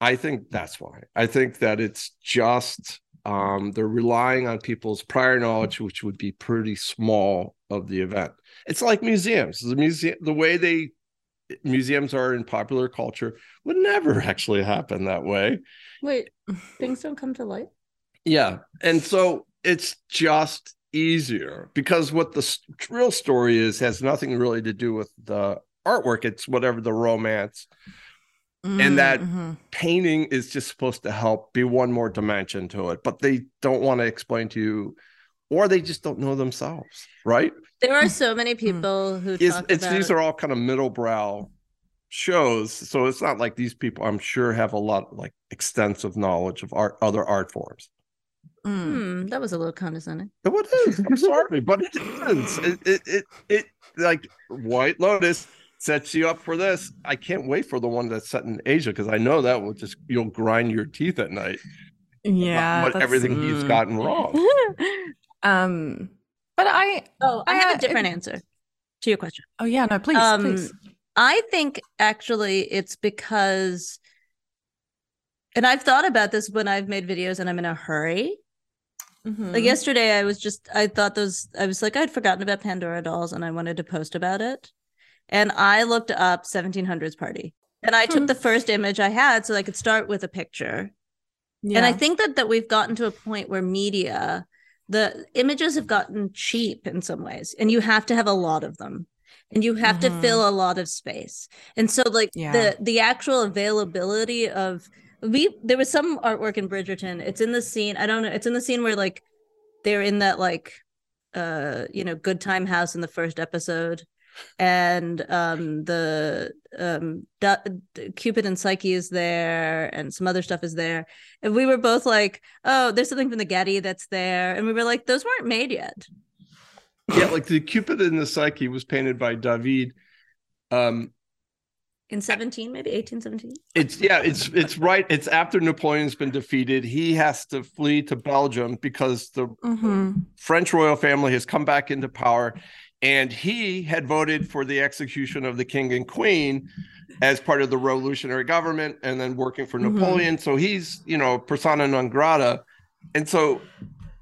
I think that's why. I think that it's just um, they're relying on people's prior knowledge, which would be pretty small of the event. It's like museums. The museum, the way they museums are in popular culture would never actually happen that way. Wait, things don't come to light? Yeah. And so it's just easier because what the real story is has nothing really to do with the artwork. It's whatever the romance. Mm, and that mm-hmm. painting is just supposed to help be one more dimension to it. But they don't want to explain to you, or they just don't know themselves, right? There are so many people who it's, talk it's, about... These are all kind of middle brow shows, so it's not like these people, I'm sure, have a lot of like extensive knowledge of art, other art forms. Mm, that was a little condescending. It is. I'm sorry, but it is. It, it, it, it, like White Lotus sets you up for this. I can't wait for the one that's set in Asia because I know that will just you'll grind your teeth at night. Yeah, but everything mm. he's gotten wrong. Um, but I oh I have uh, a different it, answer to your question. Oh yeah, no, please, um, please. I think actually it's because, and I've thought about this when I've made videos and I'm in a hurry. Mm-hmm. Like yesterday, I was just I thought those I was like I'd forgotten about Pandora dolls and I wanted to post about it, and I looked up seventeen hundreds party and I hmm. took the first image I had so I could start with a picture. Yeah. And I think that that we've gotten to a point where media, the images have gotten cheap in some ways, and you have to have a lot of them and you have mm-hmm. to fill a lot of space. And so like yeah. the, the actual availability of we, there was some artwork in Bridgerton. It's in the scene. I don't know. It's in the scene where like they're in that like, uh, you know, good time house in the first episode. And um, the um, da- Cupid and Psyche is there, and some other stuff is there. And we were both like, "Oh, there's something from the Getty that's there," and we were like, "Those weren't made yet." Yeah, like the Cupid and the Psyche was painted by David. Um, In seventeen, maybe eighteen seventeen. It's yeah, it's it's right. It's after Napoleon's been defeated. He has to flee to Belgium because the mm-hmm. French royal family has come back into power, and he had voted for the execution of the king and queen as part of the revolutionary government, and then working for mm-hmm. Napoleon. So he's, you know, persona non grata, and so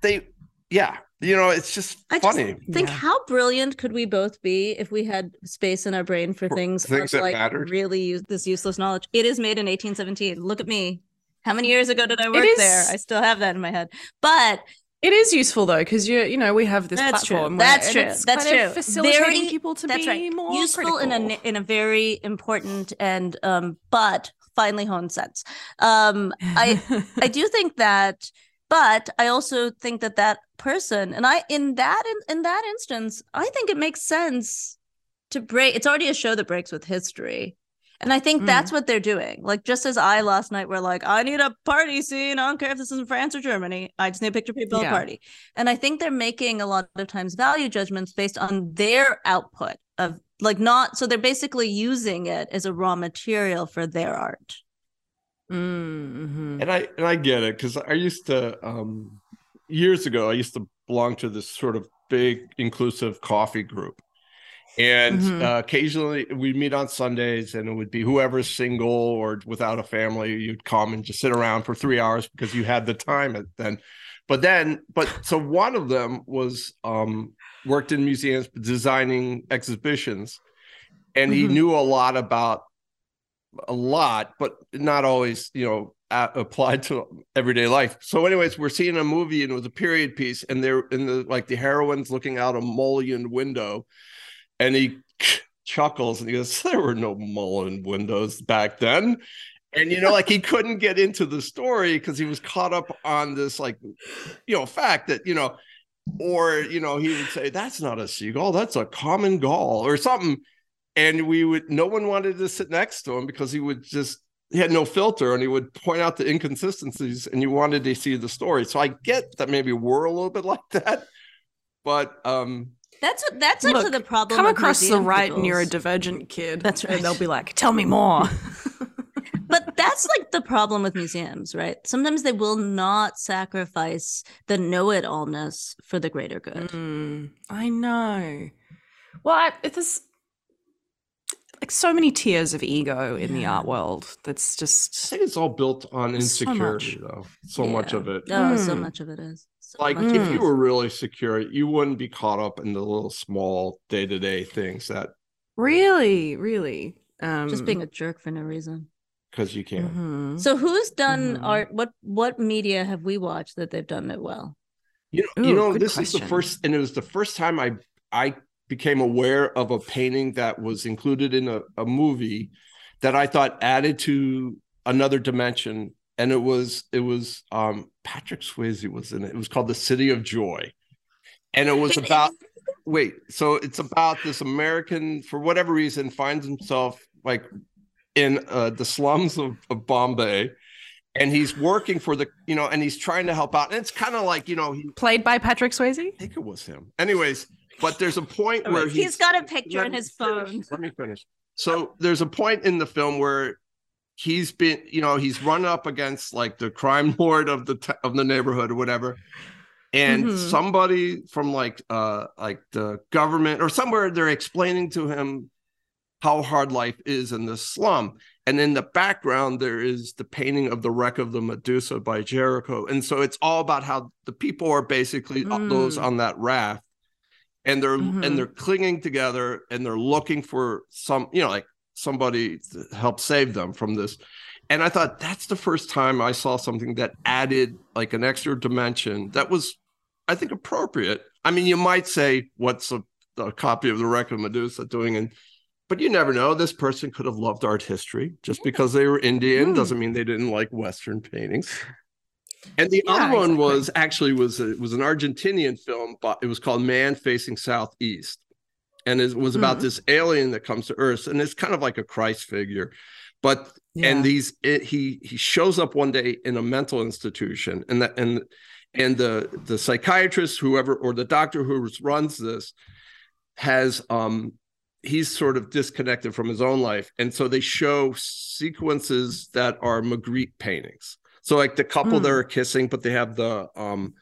they, yeah. You know, it's just I funny. Just think yeah. how brilliant could we both be if we had space in our brain for things, things that like mattered. Really use this useless knowledge. It is made in eighteen seventeen. Look at me. How many years ago did I work is, there? I still have that in my head. But it is useful though, because you you know we have this that's platform. True. Where, that's true. It's that's kind true. Of facilitating very, people to that's be right. more useful critical. in a in a very important and um but finely honed sense. Um, I I do think that. But I also think that that person, and I, in that, in, in that instance, I think it makes sense to break. It's already a show that breaks with history. And I think mm. that's what they're doing. Like, just as I last night were like, I need a party scene. I don't care if this is in France or Germany. I just need a picture of people yeah. at a party. And I think they're making a lot of times value judgments based on their output of like not. So they're basically using it as a raw material for their art. Mm-hmm. And I and I get it, because I used to um, years ago I used to belong to this sort of big inclusive coffee group, and mm-hmm. uh, occasionally we'd meet on Sundays, and it would be whoever's single or without a family, you'd come and just sit around for three hours because you had the time then. But then, but so one of them was um, worked in museums designing exhibitions, and mm-hmm. he knew a lot about. a lot, but not always, you know, at, applied to everyday life. So anyways, we're seeing a movie, and it was a period piece, and they're in the, like the heroine's looking out a mullioned window, and he chuckles and he goes, there were no mullioned windows back then. And, you know, like he couldn't get into the story because he was caught up on this, like, you know, fact that, you know, or, you know, he would say, that's not a seagull, that's a common gall or something. And we would, no one wanted to sit next to him because he would just, he had no filter, and he would point out the inconsistencies, and you wanted to see the story. So I get that maybe we're a little bit like that, but um, that's what, that's look, actually the problem. Come across the right neurodivergent kid. That's right. And they'll be like, tell me more. But that's like the problem with museums, right? Sometimes they will not sacrifice the know-it-allness for the greater good. Mm, I know. Well, I, it is. Like so many tiers of ego in the art world. That's just. I think it's all built on insecurity, so though. So yeah. much of it. Oh, mm. so much of it is. So like if is. you were really secure, you wouldn't be caught up in the little small day-to-day things that. Really, really. Um, just being a jerk for no reason. Because you can. Mm-hmm. So who's done mm-hmm. art? What what media have we watched that they've done it well? You know, Ooh, you know, this question. is the first, and it was the first time I I. became aware of a painting that was included in a, a movie that I thought added to another dimension. And it was, it was um, Patrick Swayze was in it. It was called The City of Joy. And it was about, wait, so it's about this American, for whatever reason, finds himself like in uh, the slums of, of Bombay. And he's working for the, you know, and he's trying to help out. And it's kind of like, you know. He, Played by Patrick Swayze? I think it was him. Anyways. But there's a point where he's, he's got a picture in his phone. Finish, let me finish. So there's a point in the film where he's been, you know, he's run up against like the crime lord of the t- of the neighborhood or whatever, and mm-hmm. somebody from like uh like the government or somewhere, they're explaining to him how hard life is in this slum. And in the background, there is the painting of the wreck of the Medusa by Jericho, and so it's all about how the people are basically mm. those on that raft. And they're mm-hmm. and they're clinging together, and they're looking for some, you know, like somebody to help save them from this. And I thought that's the first time I saw something that added like an extra dimension that was, I think, appropriate. I mean, you might say, what's a, a copy of the Wreck of Medusa doing? And but you never know. This person could have loved art history. Just because they were Indian mm. doesn't mean they didn't like Western paintings. And the yeah, other one exactly. was actually was a, was an Argentinian film, but it was called Man Facing Southeast, and it was about mm-hmm. this alien that comes to Earth, and it's kind of like a Christ figure, but yeah. and these it, he he shows up one day in a mental institution, and that and and the the psychiatrist whoever or the doctor who runs this has um he's sort of disconnected from his own life. And so they show sequences that are Magritte paintings. So like the couple mm. that are kissing, but they have the um,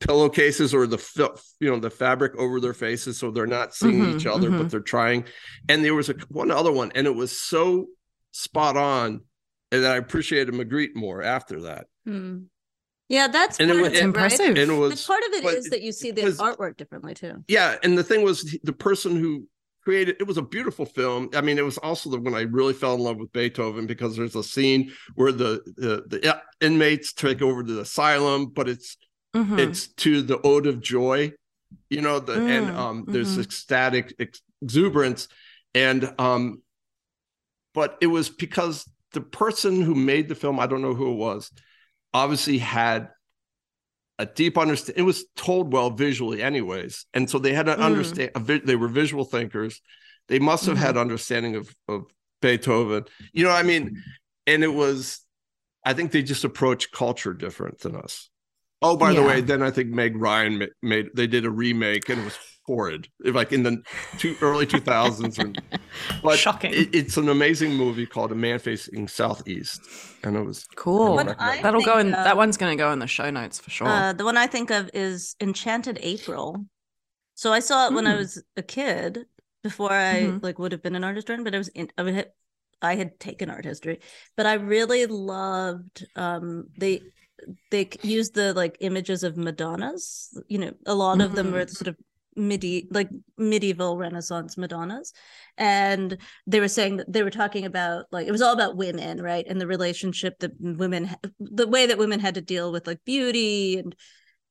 pillowcases or the, you know, the fabric over their faces. So they're not seeing mm-hmm, each other, mm-hmm. but they're trying. And there was a, one other one, and it was so spot on. And I appreciated Magritte more after that. Mm. Yeah, that's and part it, of it, impressive. Right? And it was, the part of it is that you see the was, artwork differently too. Yeah, and the thing was, the person who created it was a beautiful film. I mean, it was also the when I really fell in love with Beethoven, because there's a scene where the the, the inmates take over to the asylum, but it's mm-hmm. it's to the Ode of Joy, you know, the, mm, and um, mm-hmm. there's ecstatic ex- exuberance, and um, but it was because the person who made the film, I don't know who it was, obviously had a deep understanding. It was told well visually anyways. And so they had an mm. understand, a vi- they were visual thinkers. They must have mm. had understanding of, of Beethoven. You know what I mean? And it was, I think they just approached culture different than us. Oh, by yeah. the way, then I think Meg Ryan made, made, they did a remake and it was horrid. Like in the two, early two thousands. And, but shocking. It, it's an amazing movie called A Man Facing Southeast. And it was cool. That'll go in. Of, that one's going to go in the show notes for sure. Uh, the one I think of is Enchanted April. So I saw it mm. when I was a kid before I mm-hmm. like would have been an artist student, but I was in, I would have, I had taken art history, but I really loved um, the they used the like images of Madonnas, you know, a lot of mm-hmm. them were sort of midi like medieval Renaissance Madonnas, and they were saying that they were talking about like it was all about women, right, and the relationship that women the way that women had to deal with like beauty and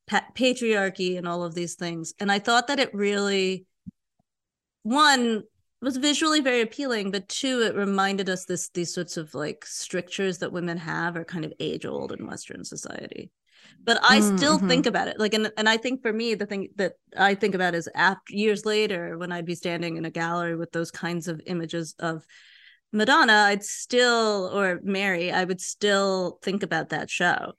pa- patriarchy and all of these things. And I thought that it really, one, was visually very appealing, but two, it reminded us this these sorts of like strictures that women have are kind of age old in Western society. But I mm-hmm. still think about it, like, and and I think for me the thing that I think about is after years later when I'd be standing in a gallery with those kinds of images of Madonna, I'd still or Mary, I would still think about that show.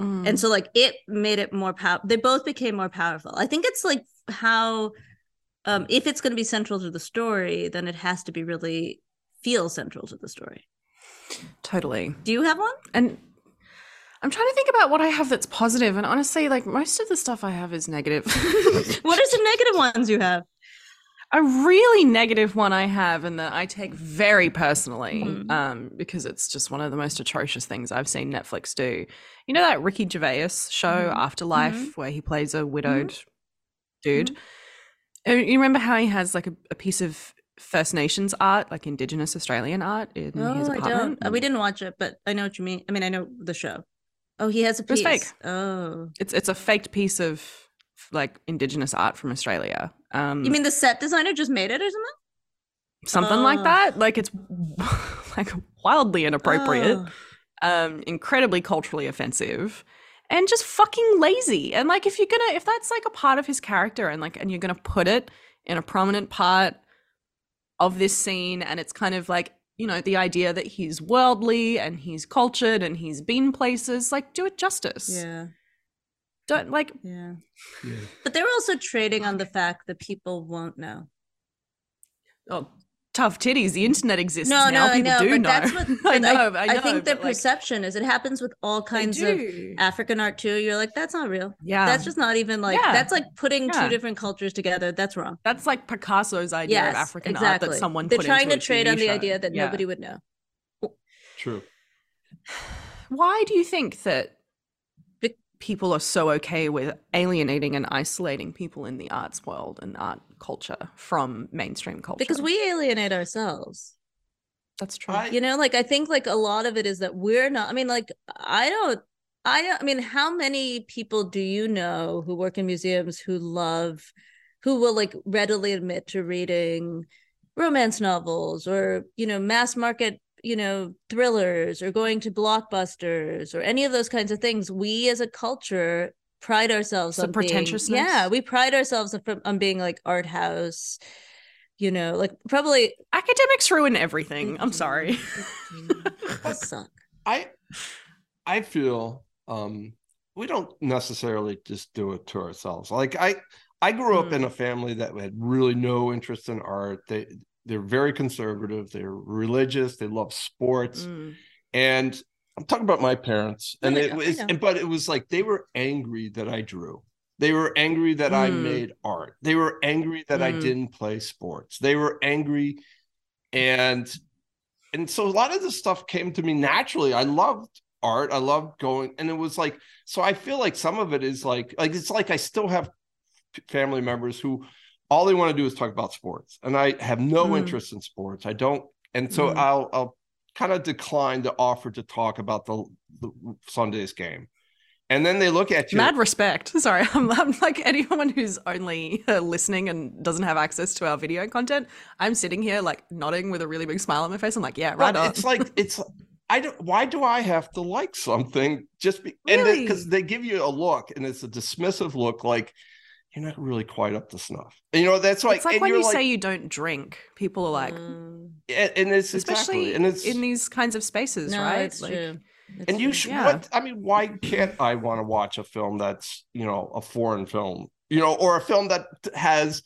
Mm. And so like it made it more powerful. They both became more powerful. I think it's like how. Um, if it's going to be central to the story, then it has to be really feel central to the story. Totally. Do you have one? And I'm trying to think about what I have that's positive. And honestly, like most of the stuff I have is negative. What are some negative ones you have? A really negative one I have, and that I take very personally, mm. um, because it's just one of the most atrocious things I've seen Netflix do. You know that Ricky Gervais show, mm. Afterlife, mm-hmm. where he plays a widowed mm-hmm. dude? Mm-hmm. You remember how he has like a, a piece of First Nations art, like Indigenous Australian art in oh, his apartment? I don't. We didn't watch it, but I know what you mean. I mean, I know the show. Oh, he has a piece. It's fake. Oh. It's it's a faked piece of like Indigenous art from Australia. Um, you mean the set designer just made it or something? Something oh. like that. Like it's like wildly inappropriate, oh. um, incredibly culturally offensive. And just fucking lazy. And like if you're gonna if that's like a part of his character and like and you're gonna put it in a prominent part of this scene, and it's kind of like, you know, the idea that he's worldly and he's cultured and he's been places, like do it justice. Yeah. Don't like yeah. yeah. But they're also trading on the fact that people won't know. Oh, tough titties, the internet exists no, now. No, people I know, do but know. That's what, but I know. I, I, know, I think the like, perception is it happens with all kinds of African art too. You're like, that's not real. Yeah, that's just not even like yeah. that's like putting yeah. two different cultures together. That's wrong. That's like Picasso's idea yes, of African exactly. art that someone they're put trying into to trade on show. The idea that yeah. nobody would know. True. Why do you think that people are so okay with alienating and isolating people in the arts world and art culture from mainstream culture? Because we alienate ourselves. That's true. I, you know, like, I think like a lot of it is that we're not, I mean, like, I don't, I don't, I mean, how many people do you know who work in museums who love, who will like readily admit to reading romance novels or, you know, mass market you know, thrillers or going to blockbusters or any of those kinds of things? We as a culture pride ourselves Some on pretentiousness. Being, yeah, we pride ourselves on being like art house, you know, like probably academics ruin everything. I'm sorry. I suck. I, I feel um, we don't necessarily just do it to ourselves. Like I, I grew mm. up in a family that had really no interest in art. They they're very conservative. They're religious. They love sports, mm. and I'm talking about my parents. And it was, and, but it was like they were angry that I drew. They were angry that mm. I made art. They were angry that mm. I didn't play sports. They were angry, and and so a lot of this stuff came to me naturally. I loved art. I loved going, and it was like, so I feel like some of it is like like it's like I still have family members who all they want to do is talk about sports, and I have no mm. interest in sports. I don't, and so mm. I'll I'll kind of decline the offer to talk about the, the Sunday's game. And then they look at you. Mad respect. Sorry, I'm, I'm like anyone who's only uh, listening and doesn't have access to our video content. I'm sitting here like nodding with a really big smile on my face. I'm like, yeah, right. It's like it's. I don't. Why do I have to like something just be, really? And because they, they give you a look, and it's a dismissive look, like you're not really quite up to snuff. And, you know, that's like, it's like and when you like, say you don't drink, people are like, mm. and, and it's especially exactly, and it's, in these kinds of spaces, no, right? It's like, true. It's and you should, yeah. what, I mean, why can't I want to watch a film that's, you know, a foreign film, you know, or a film that has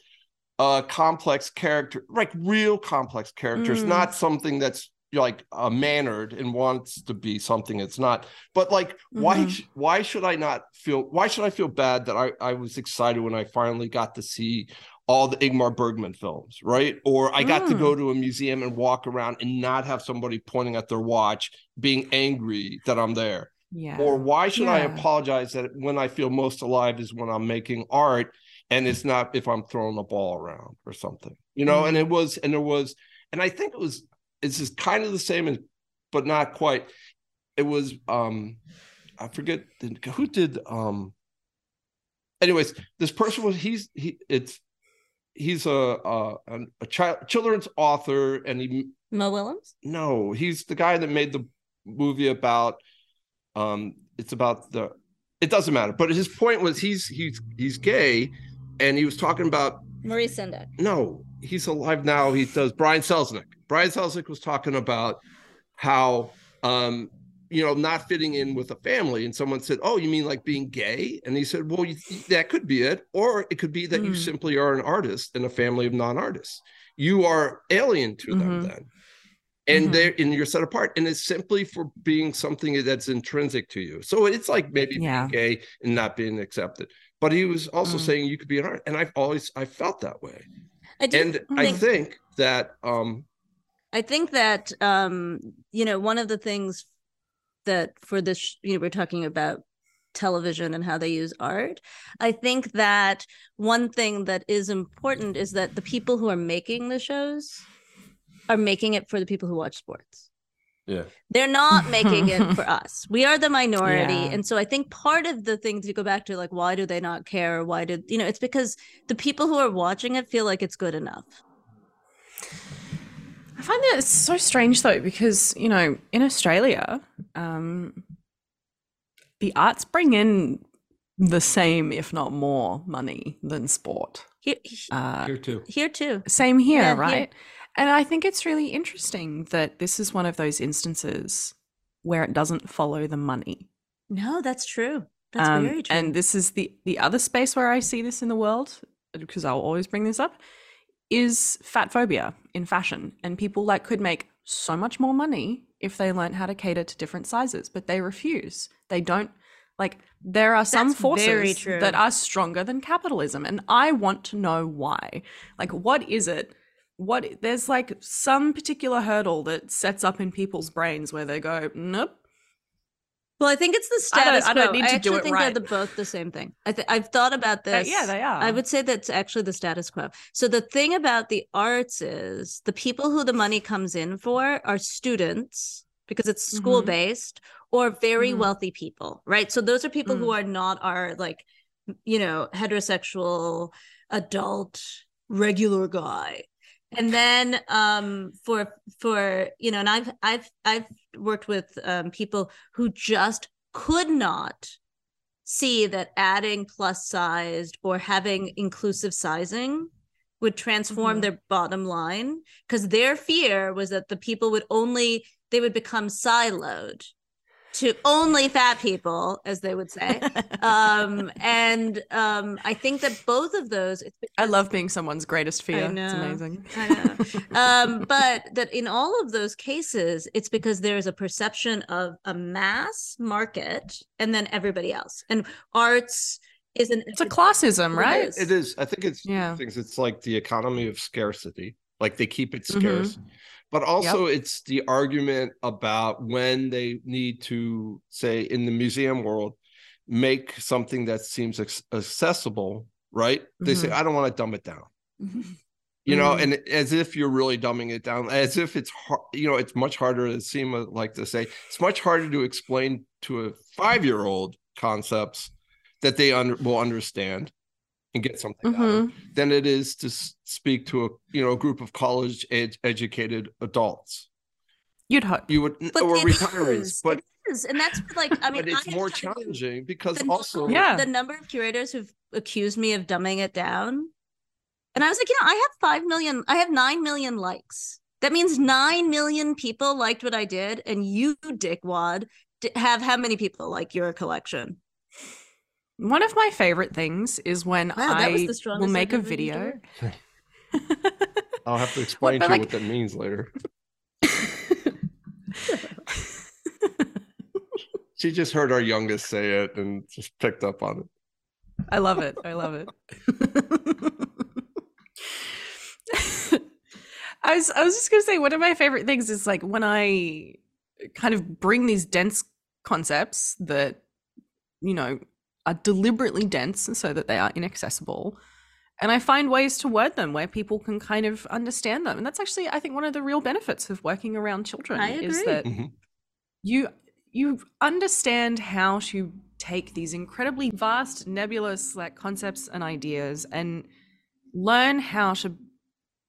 a complex character, like real complex characters, mm. not something that's like uh, mannered and wants to be something it's not. But like, mm-hmm. why, why should I not feel, why should I feel bad that I, I was excited when I finally got to see all the Ingmar Bergman films, right? Or I got mm. to go to a museum and walk around and not have somebody pointing at their watch, being angry that I'm there. Yeah. Or why should yeah. I apologize that when I feel most alive is when I'm making art, and it's not if I'm throwing the ball around or something, you know? Mm. And it was, and there was, and I think it was, it's just kind of the same, but not quite. It was, um, I forget, who did, um, anyways, this person was, he's, he, it's, he's a, a a child children's author, and he Mo Willems. No, he's the guy that made the movie about um. It's about the. It doesn't matter. But his point was he's he's he's gay, and he was talking about Maurice Sendak. No, he's alive now. He does Brian Selznick. Brian Selznick was talking about how um you know not fitting in with a family, and someone said, "Oh, you mean like being gay?" And he said, "Well, you, that could be it, or it could be that mm. you simply are an artist in a family of non-artists. You are alien to mm-hmm. them then, and mm-hmm. they're and you're set apart. And it's simply for being something that's intrinsic to you. So it's like maybe yeah. being gay and not being accepted." But he was also mm. saying you could be an artist, and I've always I felt that way, I and think- I think that um, I think that um, you know one of the things. That for this, you know, we're talking about television and how they use art. I think that one thing that is important is that the people who are making the shows are making it for the people who watch sports. Yeah. They're not making it for us. We are the minority. Yeah. And so I think part of the thing to go back to, like, why do they not care? Why did, you know, it's because the people who are watching it feel like it's good enough. I find that it's so strange, though, because, you know, in Australia, um, the arts bring in the same, if not more, money than sport. Here, uh, here too. Here too. Same here, yeah, right? Here. And I think it's really interesting that this is one of those instances where it doesn't follow the money. No, that's true. That's um, very true. And this is the, the other space where I see this in the world, because I'll always bring this up, is fat phobia in fashion, and people like could make so much more money if they learned how to cater to different sizes, but they refuse. They don't like there are some That's forces that are stronger than capitalism, and I want to know why. Like, what is it? What there's like some particular hurdle that sets up in people's brains where they go, nope. Well, I think it's the status quo. I don't, I don't need to I do it think right. They're the, both the same thing. I th- I've thought about this. Uh, yeah, they are. I would say that's actually the status quo. So the thing about the arts is the people who the money comes in for are students, because it's school-based, mm-hmm. or very mm-hmm. wealthy people, right? So those are people mm-hmm. who are not our, like, you know, heterosexual, adult, regular guy. And then um, for for you know, and I've I've I've worked with um, people who just could not see that adding plus sized or having inclusive sizing would transform mm-hmm. their bottom line, because their fear was that the people would only they would become siloed. to only fat people, as they would say. Um, and um, I think that both of those. It's because, I love being someone's greatest fear. I know, it's amazing. I know. um, but that in all of those cases, it's because there is a perception of a mass market and then everybody else. And arts is an. It's a classism, right? It is. It is. I think it's yeah. things. It's like the economy of scarcity. Like they keep it scarce. Mm-hmm. But also yep. it's the argument about when they need to, say, in the museum world, make something that seems accessible, right? Mm-hmm. They say, I don't want to dumb it down. Mm-hmm. You know, mm-hmm. and as if you're really dumbing it down, as if it's, you know, it's much harder, it seems like to say, it's much harder to explain to a five-year-old concepts that they under, will understand and get something mm-hmm. out of it, than it is to speak to a you know a group of college ed- educated adults. You'd hope you would, but or retirees, is. but it is. And that's like I mean, but it's I more challenging to, because the also number, yeah. the number of curators who've accused me of dumbing it down, and I was like, you know, I have five million, I have nine million likes. That means nine million people liked what I did, and you, dickwad, have how many people like your collection? One of my favorite things is when wow, I will make a video. I'll have to explain well, to you like... what that means later. She just heard our youngest say it and just picked up on it. I love it. I love it. I was I was just going to say, one of my favorite things is like when I kind of bring these dense concepts that, you know, are deliberately dense so that they are inaccessible. And I find ways to word them where people can kind of understand them. And that's actually, I think, one of the real benefits of working around children is that mm-hmm. you you understand how to take these incredibly vast, nebulous like concepts and ideas and learn how to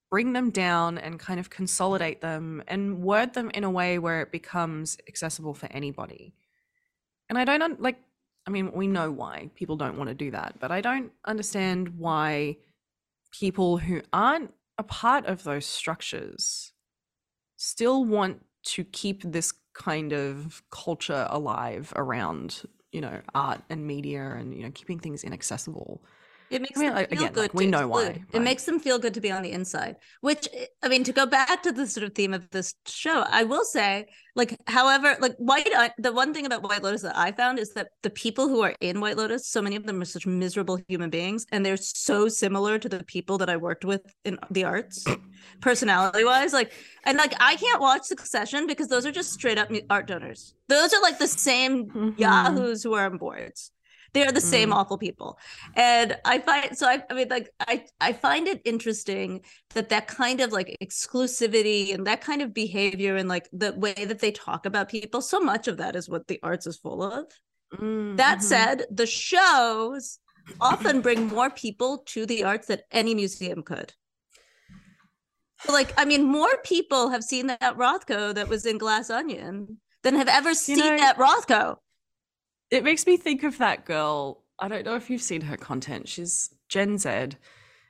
bring them down and kind of consolidate them and word them in a way where it becomes accessible for anybody. And I don't like, I mean, we know why people don't want to do that, but I don't understand why people who aren't a part of those structures still want to keep this kind of culture alive around, you know, art and media and, you know, keeping things inaccessible. It makes I mean, them like, feel again, good. Like, we know why. But... It makes them feel good to be on the inside, which, I mean, to go back to the sort of theme of this show, I will say, like, however, like White, the one thing about White Lotus that I found is that the people who are in White Lotus, so many of them are such miserable human beings, and they're so similar to the people that I worked with in the arts, personality-wise. Like, and like, I can't watch Succession because those are just straight up art donors. Those are like the same mm-hmm. yahoos who are on boards. They are the same mm. awful people. And I find, so I, I mean, like, I, I find it interesting that that kind of like exclusivity and that kind of behavior and like the way that they talk about people, so much of that is what the arts is full of. Mm-hmm. That said, the shows often bring more people to the arts than any museum could. So like, I mean, more people have seen that Rothko that was in Glass Onion than have ever seen you know- that Rothko. It makes me think of that girl. I don't know if you've seen her content. She's Gen Z,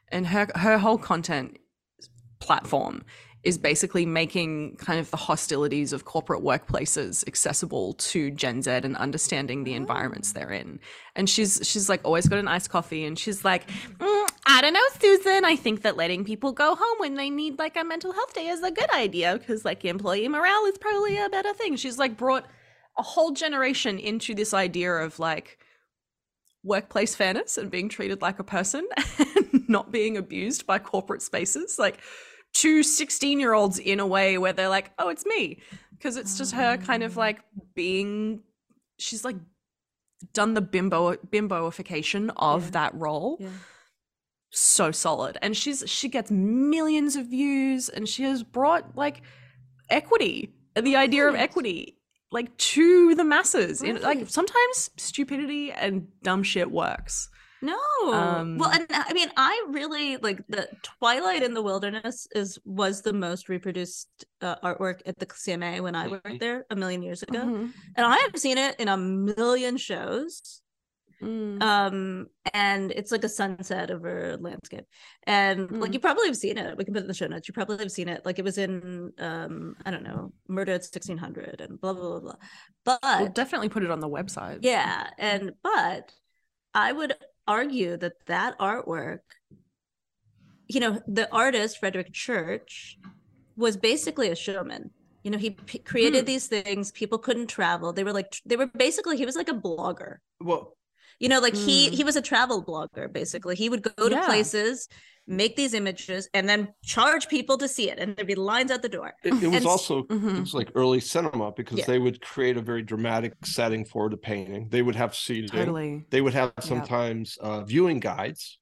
and her her whole content platform is basically making kind of the hostilities of corporate workplaces accessible to Gen Z and understanding the environments they're in. And she's she's like always got an iced coffee, and she's like, mm, I don't know, Susan. I think that letting people go home when they need like a mental health day is a good idea because like employee morale is probably a better thing. She's like brought a whole generation into this idea of like workplace fairness and being treated like a person and not being abused by corporate spaces, like two sixteen year olds in a way where they're like, oh, it's me. Cause it's just her kind of like being, she's like done the bimbo bimboification of yeah. that role. Yeah. So solid. And she's, she gets millions of views and she has brought like equity and the idea of equity like to the masses. Really? Like sometimes stupidity and dumb shit works. No. Um, well, and I mean, I really like the Twilight in the Wilderness is was the most reproduced uh, artwork at the C M A when I worked there a million years ago. Mm-hmm. And I have seen it in a million shows. Mm. Um, and it's like a sunset over a landscape. And mm. like, you probably have seen it. We can put it in the show notes. You probably have seen it. Like, it was in, um, I don't know, Murder at sixteen hundred and blah, blah, blah, blah. But we'll definitely put it on the website. Yeah. And, but I would argue that that artwork, you know, the artist, Frederick Church, was basically a showman. You know, he p- created hmm. these things. People couldn't travel. They were like, they were basically, he was like a blogger. Well, you know, like mm. he, he was a travel blogger, basically. He would go yeah. to places, make these images, and then charge people to see it. And there'd be lines out the door. It, it was and, also, mm-hmm. it was like early cinema, because yeah. they would create a very dramatic setting for the painting. They would have seating. Totally. They would have sometimes yeah. uh, viewing guides.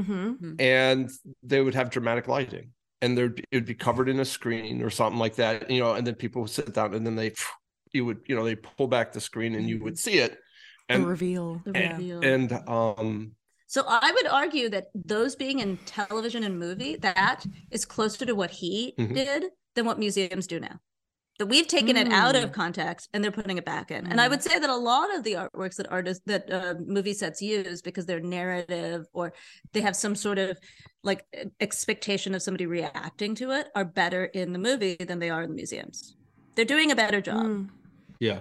Mm-hmm. And they would have dramatic lighting. And there'd be, it would be covered in a screen or something like that, you know, and then people would sit down and then they, you would, you know, they pull back the screen and you would see it. And the reveal. The and, reveal. And, um. So I would argue that those being in television and movie, that is closer to what he mm-hmm. did than what museums do now. That we've taken mm. it out of context and they're putting it back in. Mm. And I would say that a lot of the artworks that artists, that uh, movie sets use, because they're narrative or they have some sort of like expectation of somebody reacting to it, are better in the movie than they are in the museums. They're doing a better job. Mm. Yeah,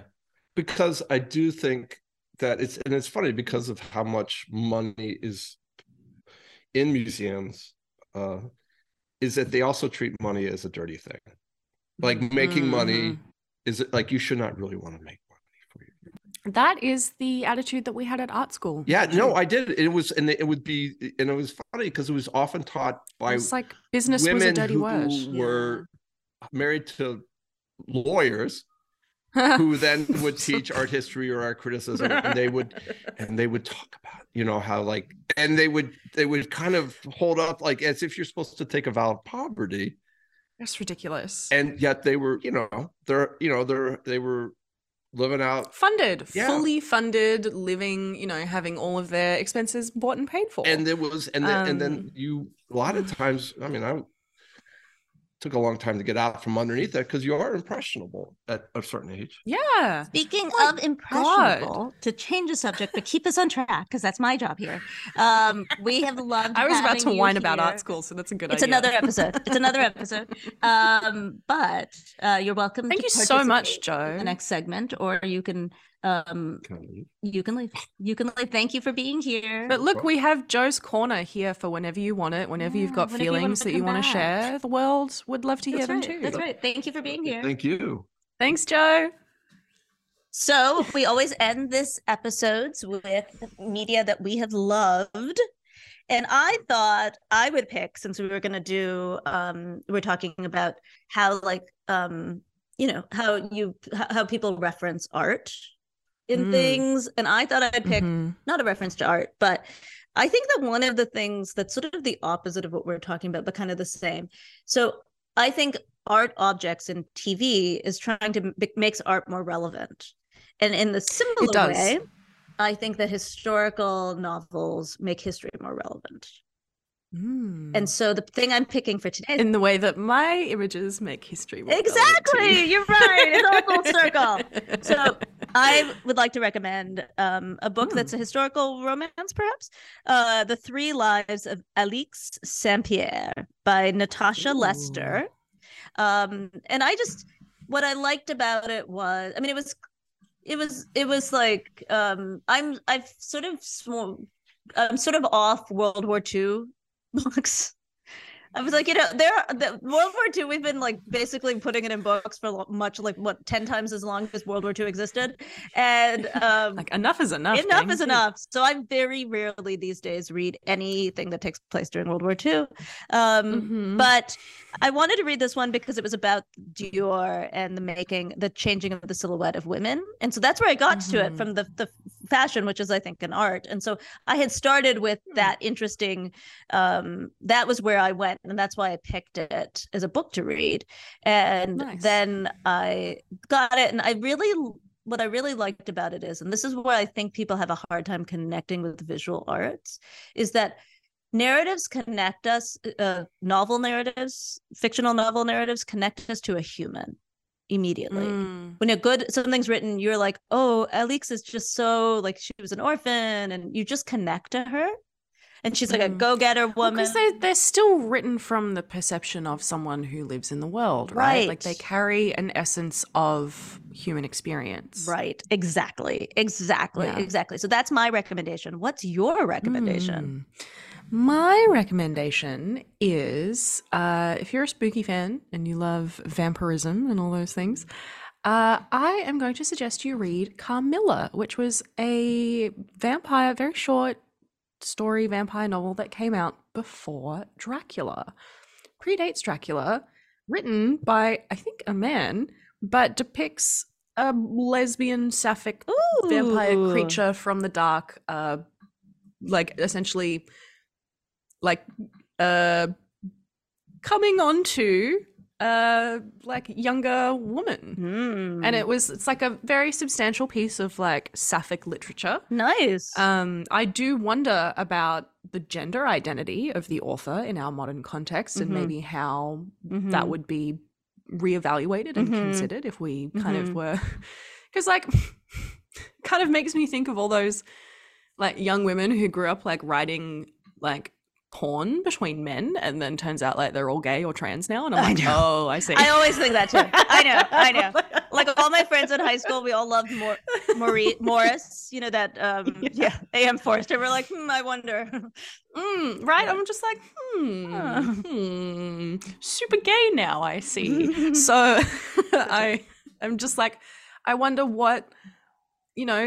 because I do think that it's, and it's funny because of how much money is in museums, uh, is that they also treat money as a dirty thing. Like making mm-hmm. money is like, you should not really want to make money for you. That is the attitude that we had at art school. Yeah, no, I did. It was, and it would be, and it was funny because it was often taught by it's like business women was a dirty who word. Were yeah. married to lawyers who then would teach art history or art criticism, and they would, and they would talk about, you know, how like, and they would, they would kind of hold up like as if you're supposed to take a vow of poverty. That's ridiculous. And yet they were, you know, they're, you know, they're, they were living out. Funded, yeah. fully funded, living, you know, having all of their expenses bought and paid for. And there was, and then, um, and then you, a lot of times, I mean, I took a long time to get out from underneath that because you are impressionable at a certain age. Yeah. Speaking oh of impressionable, God. To change the subject, but keep us on track because that's my job here. Um, we have loved I was about to whine here. About art school, so that's a good it's idea. It's another episode. It's another episode. Um, but uh, you're welcome. Thank to you so much, Joe. The next segment, or you can... Um, can I leave? You can leave. You can leave. Thank you for being here. But look, we have Joe's Corner here for whenever you want it, whenever yeah, you've got whenever feelings you that you want to share. The world would love to hear that's them right. too. That's right. Thank you for being here. Thank you. Thanks, Joe. So we always end this episodes with media that we have loved. And I thought I would pick, since we were going to do, um, we're talking about how like, um, you know, how you, how people reference art. In mm. things, and I thought I'd pick mm-hmm. not a reference to art, but I think that one of the things that's sort of the opposite of what we're talking about, but kind of the same. So I think art objects in T V is trying to b- makes art more relevant, and in the similar way, I think that historical novels make history more relevant. Mm. And so the thing I'm picking for today, in the way that my images make history more exactly, you're right. It's all full circle. So I would like to recommend um, a book mm. that's a historical romance, perhaps, uh, The Three Lives of Alix Saint-Pierre by Natasha Ooh. Lester. Um, and I just, what I liked about it was, I mean, it was, it was, it was like um, I'm, I've sort of, I'm sort of off World War Two. Books. I was like, you know, there are, the World War Two, we've been like basically putting it in books for much like what ten times as long as World War Two existed, and um, like enough is enough. Enough is enough. So I very rarely these days read anything that takes place during World War Two, um, mm-hmm. but I wanted to read this one because it was about Dior and the making, the changing of the silhouette of women, and so that's where I got mm-hmm. to it from the the fashion, which is I think an art, and so I had started with that interesting. Um, that was where I went. And that's why I picked it as a book to read. And nice. Then I got it. And I really, what I really liked about it is, and this is where I think people have a hard time connecting with visual arts, is that narratives connect us, uh, novel narratives, fictional novel narratives connect us to a human. immediately. Mm. When a good something's written, you're like, oh, Alix is just so, like, she was an orphan, and you just connect to her. And she's like mm. a go-getter woman. Because well, they, they're still written from the perception of someone who lives in the world, right? right? Like they carry an essence of human experience. Right. Exactly. Exactly. Yeah. Exactly. So that's my recommendation. What's your recommendation? Mm. My recommendation is uh, if you're a spooky fan and you love vampirism and all those things, Uh, I am going to suggest you read Carmilla, which was a vampire, very short story vampire novel that came out before Dracula. Predates Dracula, written by, I think, a man, but depicts a lesbian sapphic Ooh. vampire creature from the dark, uh, like essentially like uh, coming onto Uh, like younger woman, mm. and it was it's like a very substantial piece of like sapphic literature. Nice. Um, I do wonder about the gender identity of the author in our modern context, mm-hmm. and maybe how mm-hmm. that would be reevaluated and mm-hmm. considered if we kind mm-hmm. of were, because like, kind of makes me think of all those like young women who grew up like writing like porn between men, and then turns out like they're all gay or trans now, and I'm like, I oh I see. I always think that too. I know I know like all my friends in high school, we all loved Mor- Marie Morris, you know, that um yeah, yeah A M Forster. We're like, hmm, I wonder. mm, right yeah. I'm just like hmm, uh, hmm super gay now, I see. So I I'm just like, I wonder what, you know,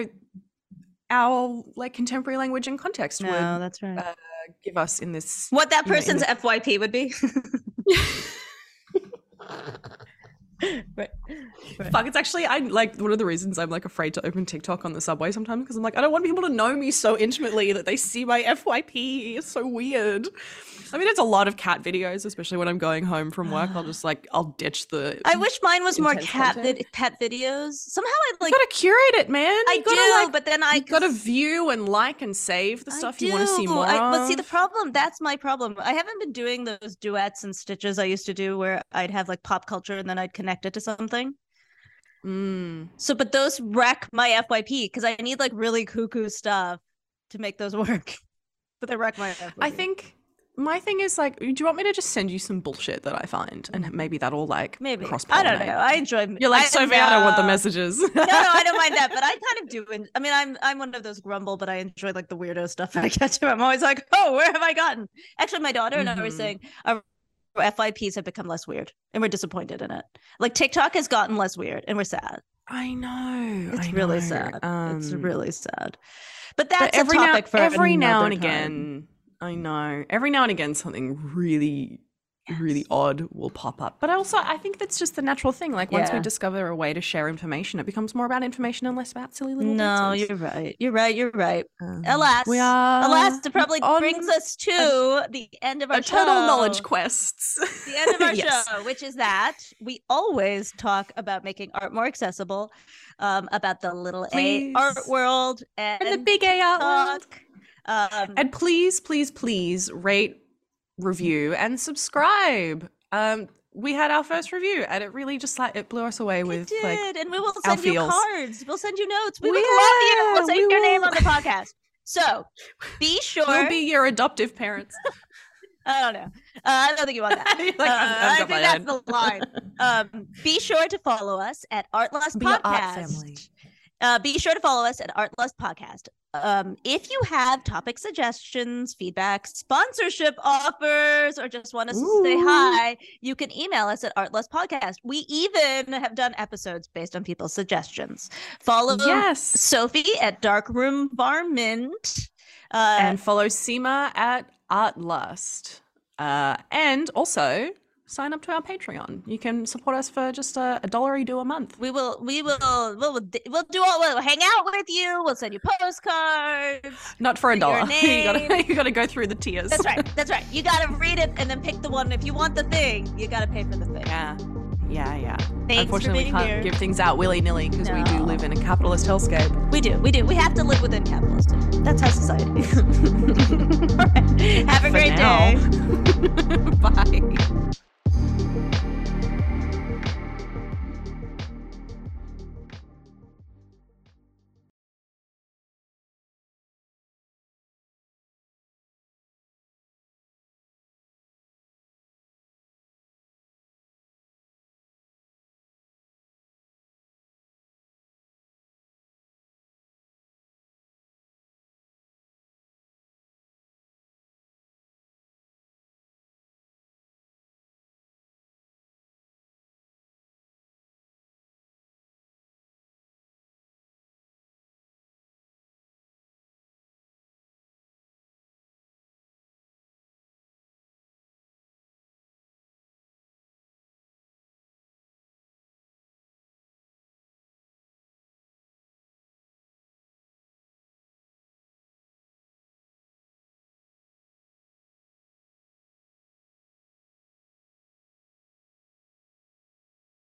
our like contemporary language and context no, would that's right. uh, give us in this, what that person's know, F Y P would be. right. right. Fuck, it's actually I like one of the reasons I'm like afraid to open TikTok on the subway sometimes, because I'm like, I don't want people to know me so intimately that they see my F Y P. It's so weird. I mean, it's a lot of cat videos, especially when I'm going home from work. I'll just like I'll ditch the. I wish mine was more cat vid- pet videos. Somehow I like. You gotta curate it, man. I you gotta, do, like, but then I you gotta view and like and save the I stuff do. you want to see more. I, but see, the problem that's my problem. I haven't been doing those duets and stitches I used to do, where I'd have like pop culture and then I'd connect it to something. Mm. So, but those wreck my F Y P, because I need like really cuckoo stuff to make those work. But they wreck my F Y P. I think. My thing is like, do you want me to just send you some bullshit that I find, and maybe that'll like maybe cross pollinate? I don't know. I enjoy. You're like, Sophie, I don't want the messages. no, no, I don't mind that, but I kind of do. And I mean, I'm I'm one of those grumble, but I enjoy like the weirdo stuff I get to. I'm always like, oh, where have I gotten? Actually, my daughter and mm-hmm. I were saying our F Y Ps have become less weird, and we're disappointed in it. Like TikTok has gotten less weird, and we're sad. I know. It's I really know. sad. Um, it's really sad. But that's but every a topic now, for every now and time. again. I know. Every now and again, something really, yes. really odd will pop up. But also, I think that's just the natural thing. Like yeah. once we discover a way to share information, it becomes more about information and less about silly little No, answers. you're right. You're right. You're right. Um, alas. We are alas, it probably brings us to a, the end of our show. Total knowledge quests. The end of our yes. show, which is that we always talk about making art more accessible, um, about the little Please. A art world and, and the big A art world. Um, and please, please, please rate, review, and subscribe. Um, we had our first review, and it really just like it blew us away it with did. like and we will send you feels. cards. We'll send you notes. We, we would yeah, love you. We'll say we your will. name on the podcast. So be sure. We'll be your adoptive parents. I don't know. Uh, I don't think you want that. like, uh, I think that's head. the line. Um, be sure to follow us at ArtLust Podcast. Art family. Uh, be sure to follow us at ArtLust Podcast. Um, if you have topic suggestions, feedback, sponsorship offers, or just want us Ooh. to say hi, you can email us at ArtLust Podcast. We even have done episodes based on people's suggestions. Follow yes. Sophie at Darkroom Varmint. Uh, and follow Seema at ArtLust. Uh, and also... sign up to our Patreon. You can support us for just a, a dollary do a month. We will, we will, we'll, we'll do all, we'll hang out with you. We'll send you postcards. Not for a dollar. You gotta, you gotta go through the tiers. That's right. That's right. You gotta read it and then pick the one. If you want the thing, you gotta pay for the thing. Yeah. Yeah, yeah. Thanks Unfortunately, for being we can't here. give things out willy-nilly because no. we do live in a capitalist hellscape. We do. We do. We have to live within capitalism. That's how society is. All right. Have a for great now. day. Bye.